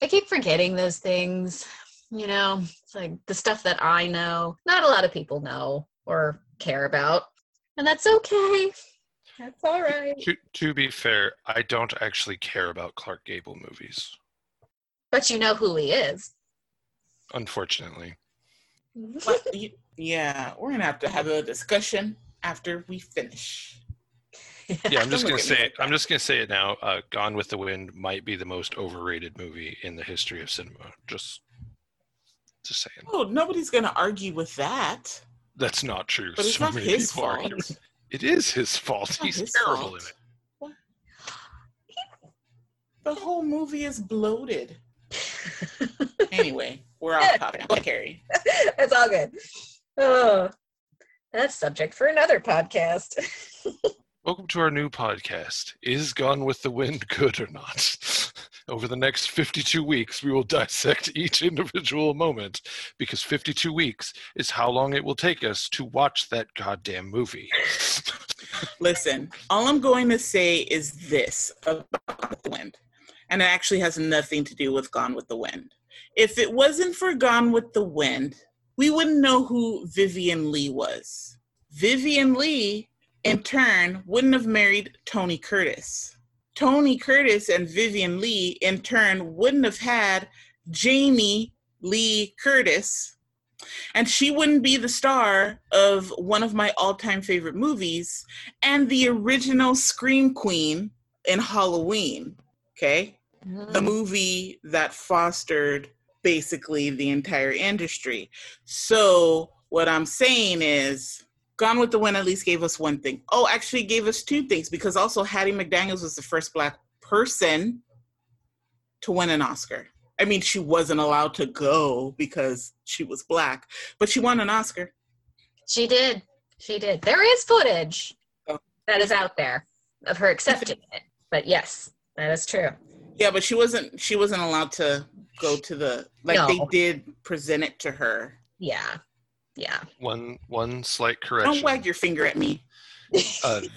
I keep forgetting those things. You know, it's like the stuff that I know, not a lot of people know or care about. And that's okay. That's all right. To be fair, I don't actually care about Clark Gable movies. But you know who he is. Unfortunately. Yeah, we're going to have a discussion after we finish. Yeah, I'm just going to say it now. Gone with the Wind might be the most overrated movie in the history of cinema. Just saying. Oh, nobody's going to argue with that. That's not true. But it's not his fault. It is his fault. He's terrible in it. What? The whole movie is bloated. Anyway, we're off topic. Carrie. It's all good. Oh, that's subject for another podcast. Welcome to our new podcast, Is Gone with the Wind Good or Not? Over the next 52 weeks, we will dissect each individual moment, because 52 weeks is how long it will take us to watch that goddamn movie. Listen, all I'm going to say is this about Gone with the Wind, and it actually has nothing to do with Gone with the Wind. If it wasn't for Gone with the Wind, we wouldn't know who Vivien Leigh was. Vivien Leigh, in turn, wouldn't have married Tony Curtis. Tony Curtis and Vivien Leigh, in turn, wouldn't have had Jamie Lee Curtis. And she wouldn't be the star of one of my all-time favorite movies and the original Scream Queen in Halloween, okay? Mm-hmm. The movie that fostered basically the entire industry. So what I'm saying is, Gone with the Wind at least gave us one thing. Oh, actually gave us two things, because also Hattie McDaniels was the first Black person to win an Oscar. I mean, she wasn't allowed to go because she was Black, but she won an Oscar. She did. There is footage that is out there of her accepting it, but yes, that is true. Yeah, but she wasn't allowed to go to the, they did present it to her. Yeah. Yeah. One slight correction. Don't wag your finger at me.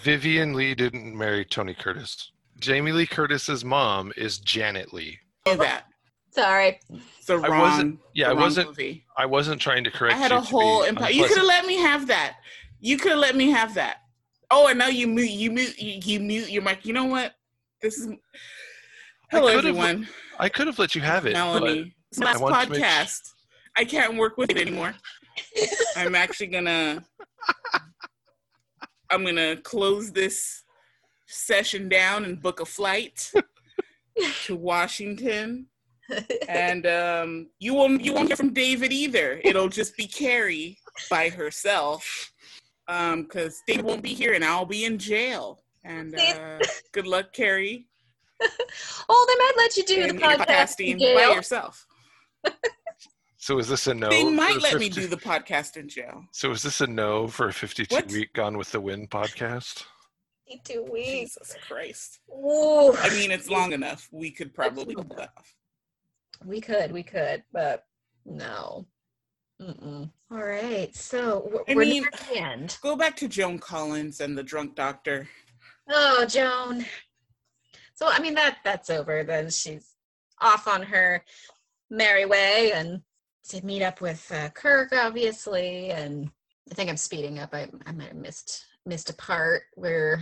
Vivien Leigh didn't marry Tony Curtis. Jamie Lee Curtis's mom is Janet Leigh. Oh, that. Sorry. It's the wrong. I wasn't. Movie. I wasn't trying to correct. I had a whole empire. You could have let me have that. Oh, I know you mute. You mute your mic. You know what? This is. Hello, everyone. I could have let you have it. Melanie, it's my podcast. I can't work with it anymore. I'm gonna close this session down and book a flight to Washington. And you won't hear from David either. It'll just be Carrie by herself. Because David won't be here and I'll be in jail. And good luck, Carrie. Oh, they might let you do the podcasting by yourself. So is this a no? They might let me do the podcast in jail. So is this a no for a 52-week Gone with the Wind podcast? 52 weeks. Jesus Christ. Ooh. I mean, it's long enough. We could probably pull that off. We could, but no. Mm-mm. All right. So we're near the end. Go back to Joan Collins and the drunk doctor. Oh, Joan. So, I mean, that's over. Then she's off on her merry way and to meet up with Kirk, obviously, and I think I'm speeding up. I might have missed a part where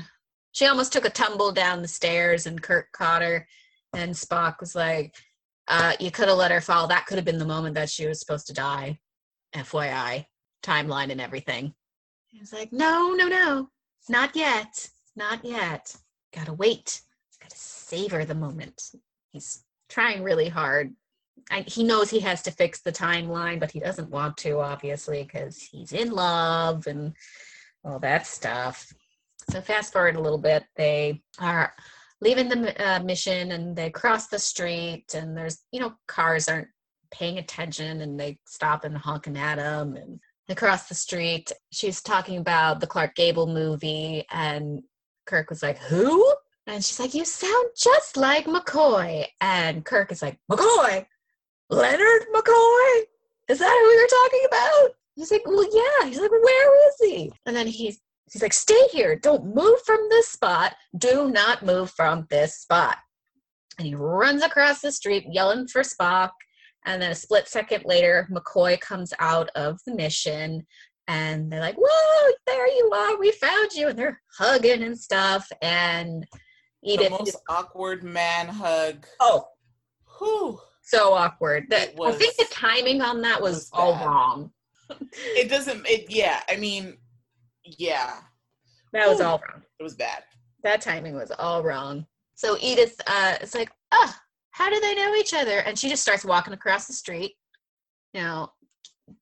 she almost took a tumble down the stairs, and Kirk caught her, and Spock was like, you could have let her fall. That could have been the moment that she was supposed to die, FYI, timeline and everything. He was like, no, not yet. Gotta wait. Gotta savor the moment. He's trying really hard he knows he has to fix the timeline, but he doesn't want to, obviously, because he's in love and all that stuff. So fast forward a little bit, they are leaving the mission and they cross the street, and there's, you know, cars aren't paying attention and they stop and honking at them. And across the street, she's talking about the Clark Gable movie, and Kirk was like, who? And she's like, you sound just like McCoy. And Kirk is like, McCoy? Leonard McCoy? Is that who you're talking about? He's like, well, yeah. He's like, where is he? And then he's like, stay here. Don't move from this spot. Do not move from this spot. And he runs across the street yelling for Spock. And then a split second later, McCoy comes out of the mission. And they're like, whoa, there you are. We found you. And they're hugging and stuff. And Edith. The most awkward man hug. Oh. Whew. So awkward. I think the timing on that was all wrong. That was all wrong. It was bad. That timing was all wrong. So Edith, it's like, how do they know each other? And she just starts walking across the street. You know,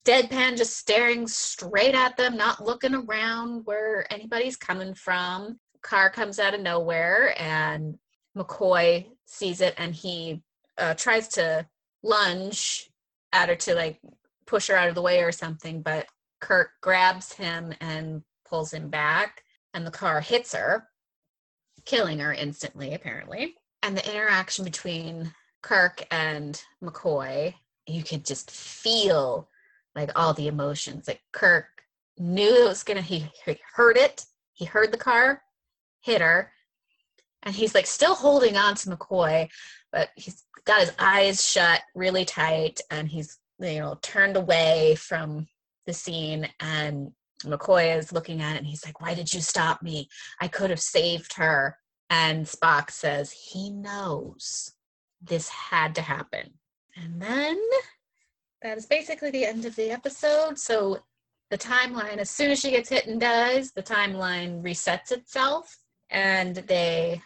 deadpan, just staring straight at them, not looking around where anybody's coming from. Car comes out of nowhere, and McCoy sees it, and he tries to lunge at her to, like, push her out of the way or something, but Kirk grabs him and pulls him back, and the car hits her, killing her instantly, apparently. And the interaction between Kirk and McCoy, you could just feel, like, all the emotions. Like, Kirk knew it was he heard it, he heard the car hit her, and he's, like, still holding on to McCoy, but he's got his eyes shut really tight, and he's, you know, turned away from the scene, and McCoy is looking at it, and he's like, why did you stop me? I could have saved her. And Spock says he knows this had to happen. And then that is basically the end of the episode. So the timeline, as soon as she gets hit and dies, the timeline resets itself, and they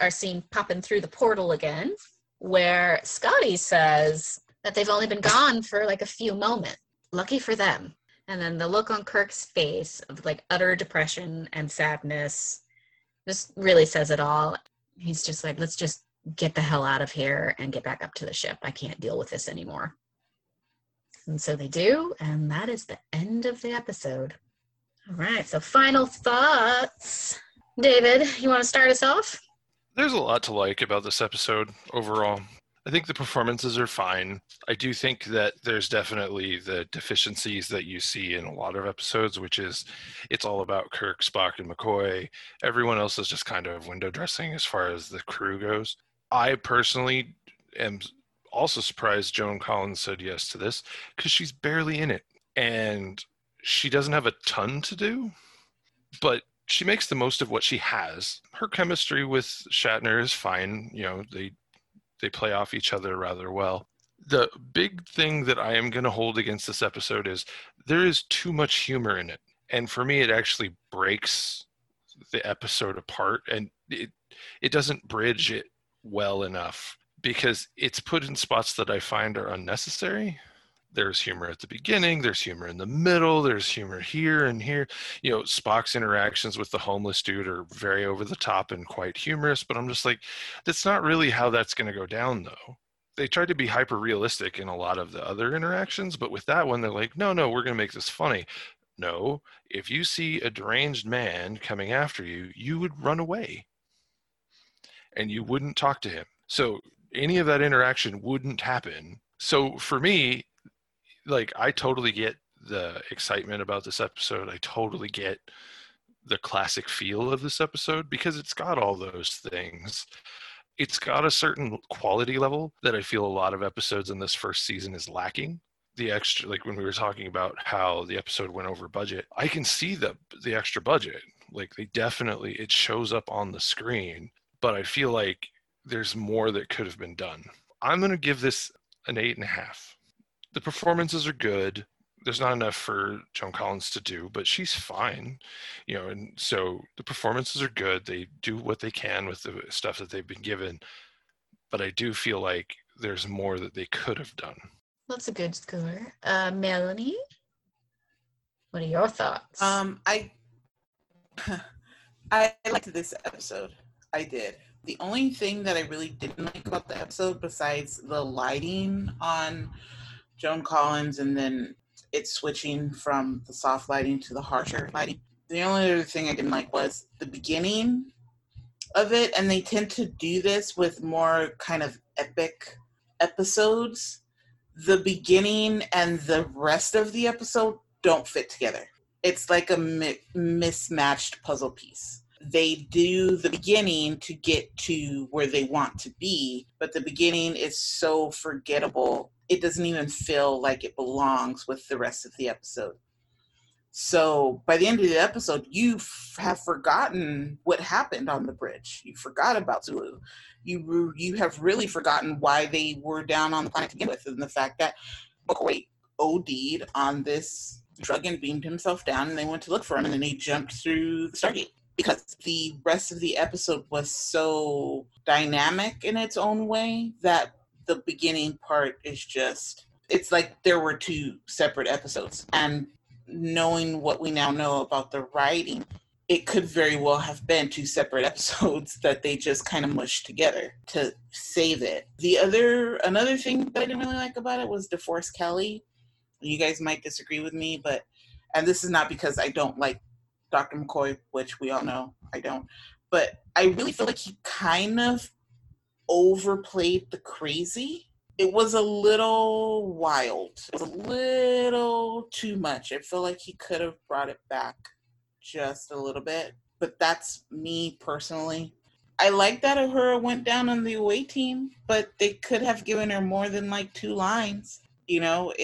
are seen popping through the portal again, where Scotty says that they've only been gone for, like, a few moments. Lucky for them. And then the look on Kirk's face of, like, utter depression and sadness just really says it all. He's just like, let's just get the hell out of here and get back up to the ship. I can't deal with this anymore. And so they do, and that is the end of the episode. All right, so final thoughts. David, you want to start us off? There's a lot to like about this episode overall. I think the performances are fine. I do think that there's definitely the deficiencies that you see in a lot of episodes, which is it's all about Kirk, Spock, and McCoy. Everyone else is just kind of window dressing as far as the crew goes. I personally am also surprised Joan Collins said yes to this, because she's barely in it. And she doesn't have a ton to do, but she makes the most of what she has. Her chemistry with Shatner is fine. You know, they play off each other rather well. The big thing that I am going to hold against this episode is there is too much humor in it. And for me, it actually breaks the episode apart, and it doesn't bridge it well enough, because it's put in spots that I find are unnecessary. There's humor at the beginning, there's humor in the middle, there's humor here and here. You know, Spock's interactions with the homeless dude are very over the top and quite humorous, but I'm just like, that's not really how that's going to go down, though. They tried to be hyper-realistic in a lot of the other interactions, but with that one, they're like, no, we're going to make this funny. No, if you see a deranged man coming after you, you would run away. And you wouldn't talk to him. So any of that interaction wouldn't happen. So for me, like, I totally get the excitement about this episode. I totally get the classic feel of this episode, because it's got all those things. It's got a certain quality level that I feel a lot of episodes in this first season is lacking. The extra, like when we were talking about how the episode went over budget, I can see the extra budget. Like, they definitely, it shows up on the screen, but I feel like there's more that could have been done. I'm going to give this an 8.5. The performances are good. There's not enough for Joan Collins to do, but she's fine, you know, and so the performances are good. They do what they can with the stuff that they've been given, but I do feel like there's more that they could have done. That's a good score. Melanie, what are your thoughts? I liked this episode. I did. The only thing that I really didn't like about the episode, besides the lighting on Joan Collins and then it switching from the soft lighting to the harsher lighting, the only other thing I didn't like was the beginning of it, and they tend to do this with more kind of epic episodes. The beginning and the rest of the episode don't fit together. It's like a mismatched puzzle piece. They do the beginning to get to where they want to be, but the beginning is so forgettable. It doesn't even feel like it belongs with the rest of the episode. So by the end of the episode, you have forgotten what happened on the bridge. You forgot about Sulu. You have really forgotten why they were down on the planet to begin with, and the fact that McCoy OD'd on this drug and beamed himself down, and they went to look for him, and then he jumped through the Stargate. Because the rest of the episode was so dynamic in its own way that the beginning part is just, it's like there were two separate episodes. And knowing what we now know about the writing, it could very well have been two separate episodes that they just kind of mushed together to save it. Another thing that I didn't really like about it was DeForest Kelley. You guys might disagree with me, but, and this is not because I don't like Dr. McCoy, which we all know I don't, but I really feel like he kind of overplayed the crazy. It was a little wild. It was a little too much. I feel like he could have brought it back just a little bit, but that's me personally. I like that Uhura went down on the away team, but they could have given her more than like two lines. You know,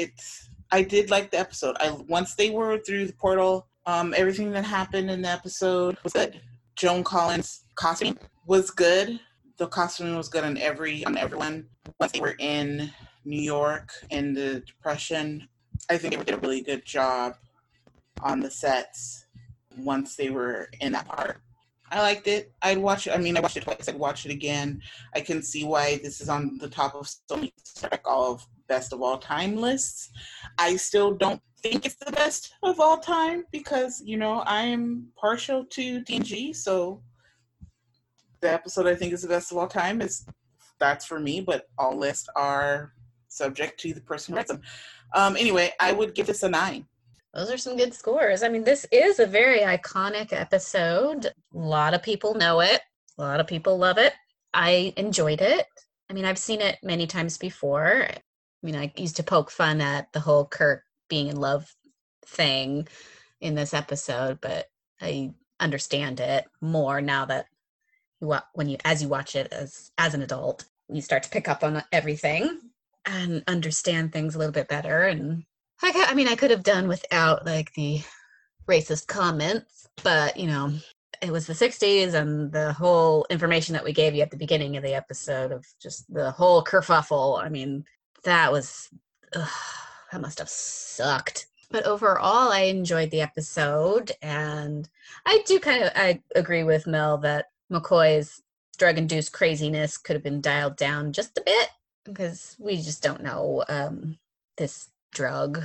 I did like the episode. Once they were through the portal, everything that happened in the episode was good. Joan Collins' costume was good. The costume was good on everyone. Once they were in New York in the Depression, I think they did a really good job on the sets once they were in that part. I liked it. I watched it twice. I'd watch it again. I can see why this is on the top of so many best of all time lists. I still don't think it's the best of all time because, you know, I'm partial to TNG, so the episode I think is the best of all time that's for me, but all lists are subject to the person who writes them. Anyway, I would give this a 9. Those are some good scores. I mean, this is a very iconic episode. A lot of people know it. A lot of people love it. I enjoyed it. I mean, I've seen it many times before. I mean, I used to poke fun at the whole Kirk being in love thing in this episode, but I understand it more now that you watch it as an adult, you start to pick up on everything and understand things a little bit better. And I could have done without like the racist comments, but you know, it was the 60s and the whole information that we gave you at the beginning of the episode of just the whole kerfuffle. I mean, that must have sucked. But overall, I enjoyed the episode, and I agree with Mel that McCoy's drug-induced craziness could have been dialed down just a bit, because we just don't know this drug,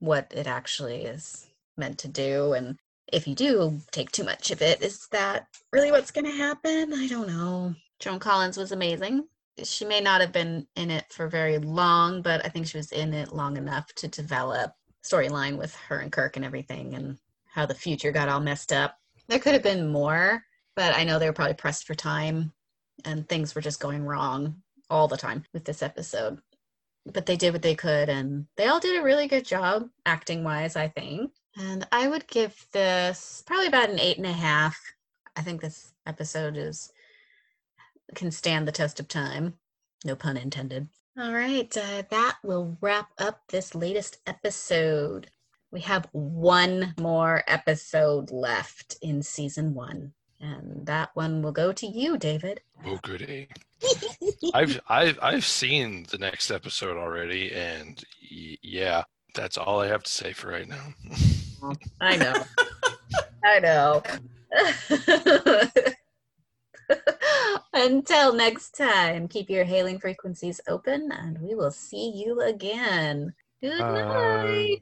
what it actually is meant to do, and if you do take too much of it, is that really what's going to happen? I don't know. Joan Collins was amazing. She may not have been in it for very long, but I think she was in it long enough to develop storyline with her and Kirk and everything, and how the future got all messed up. There could have been more, but I know they were probably pressed for time and things were just going wrong all the time with this episode. But they did what they could, and they all did a really good job acting-wise, I think. And I would give this probably about an 8.5. I think this episode can stand the test of time. No pun intended. All right, that will wrap up this latest episode. We have one more episode left in season 1. And that one will go to you, David. Oh, goody. I've seen the next episode already, and yeah, that's all I have to say for right now. I know. Until next time, keep your hailing frequencies open, and we will see you again. Good night.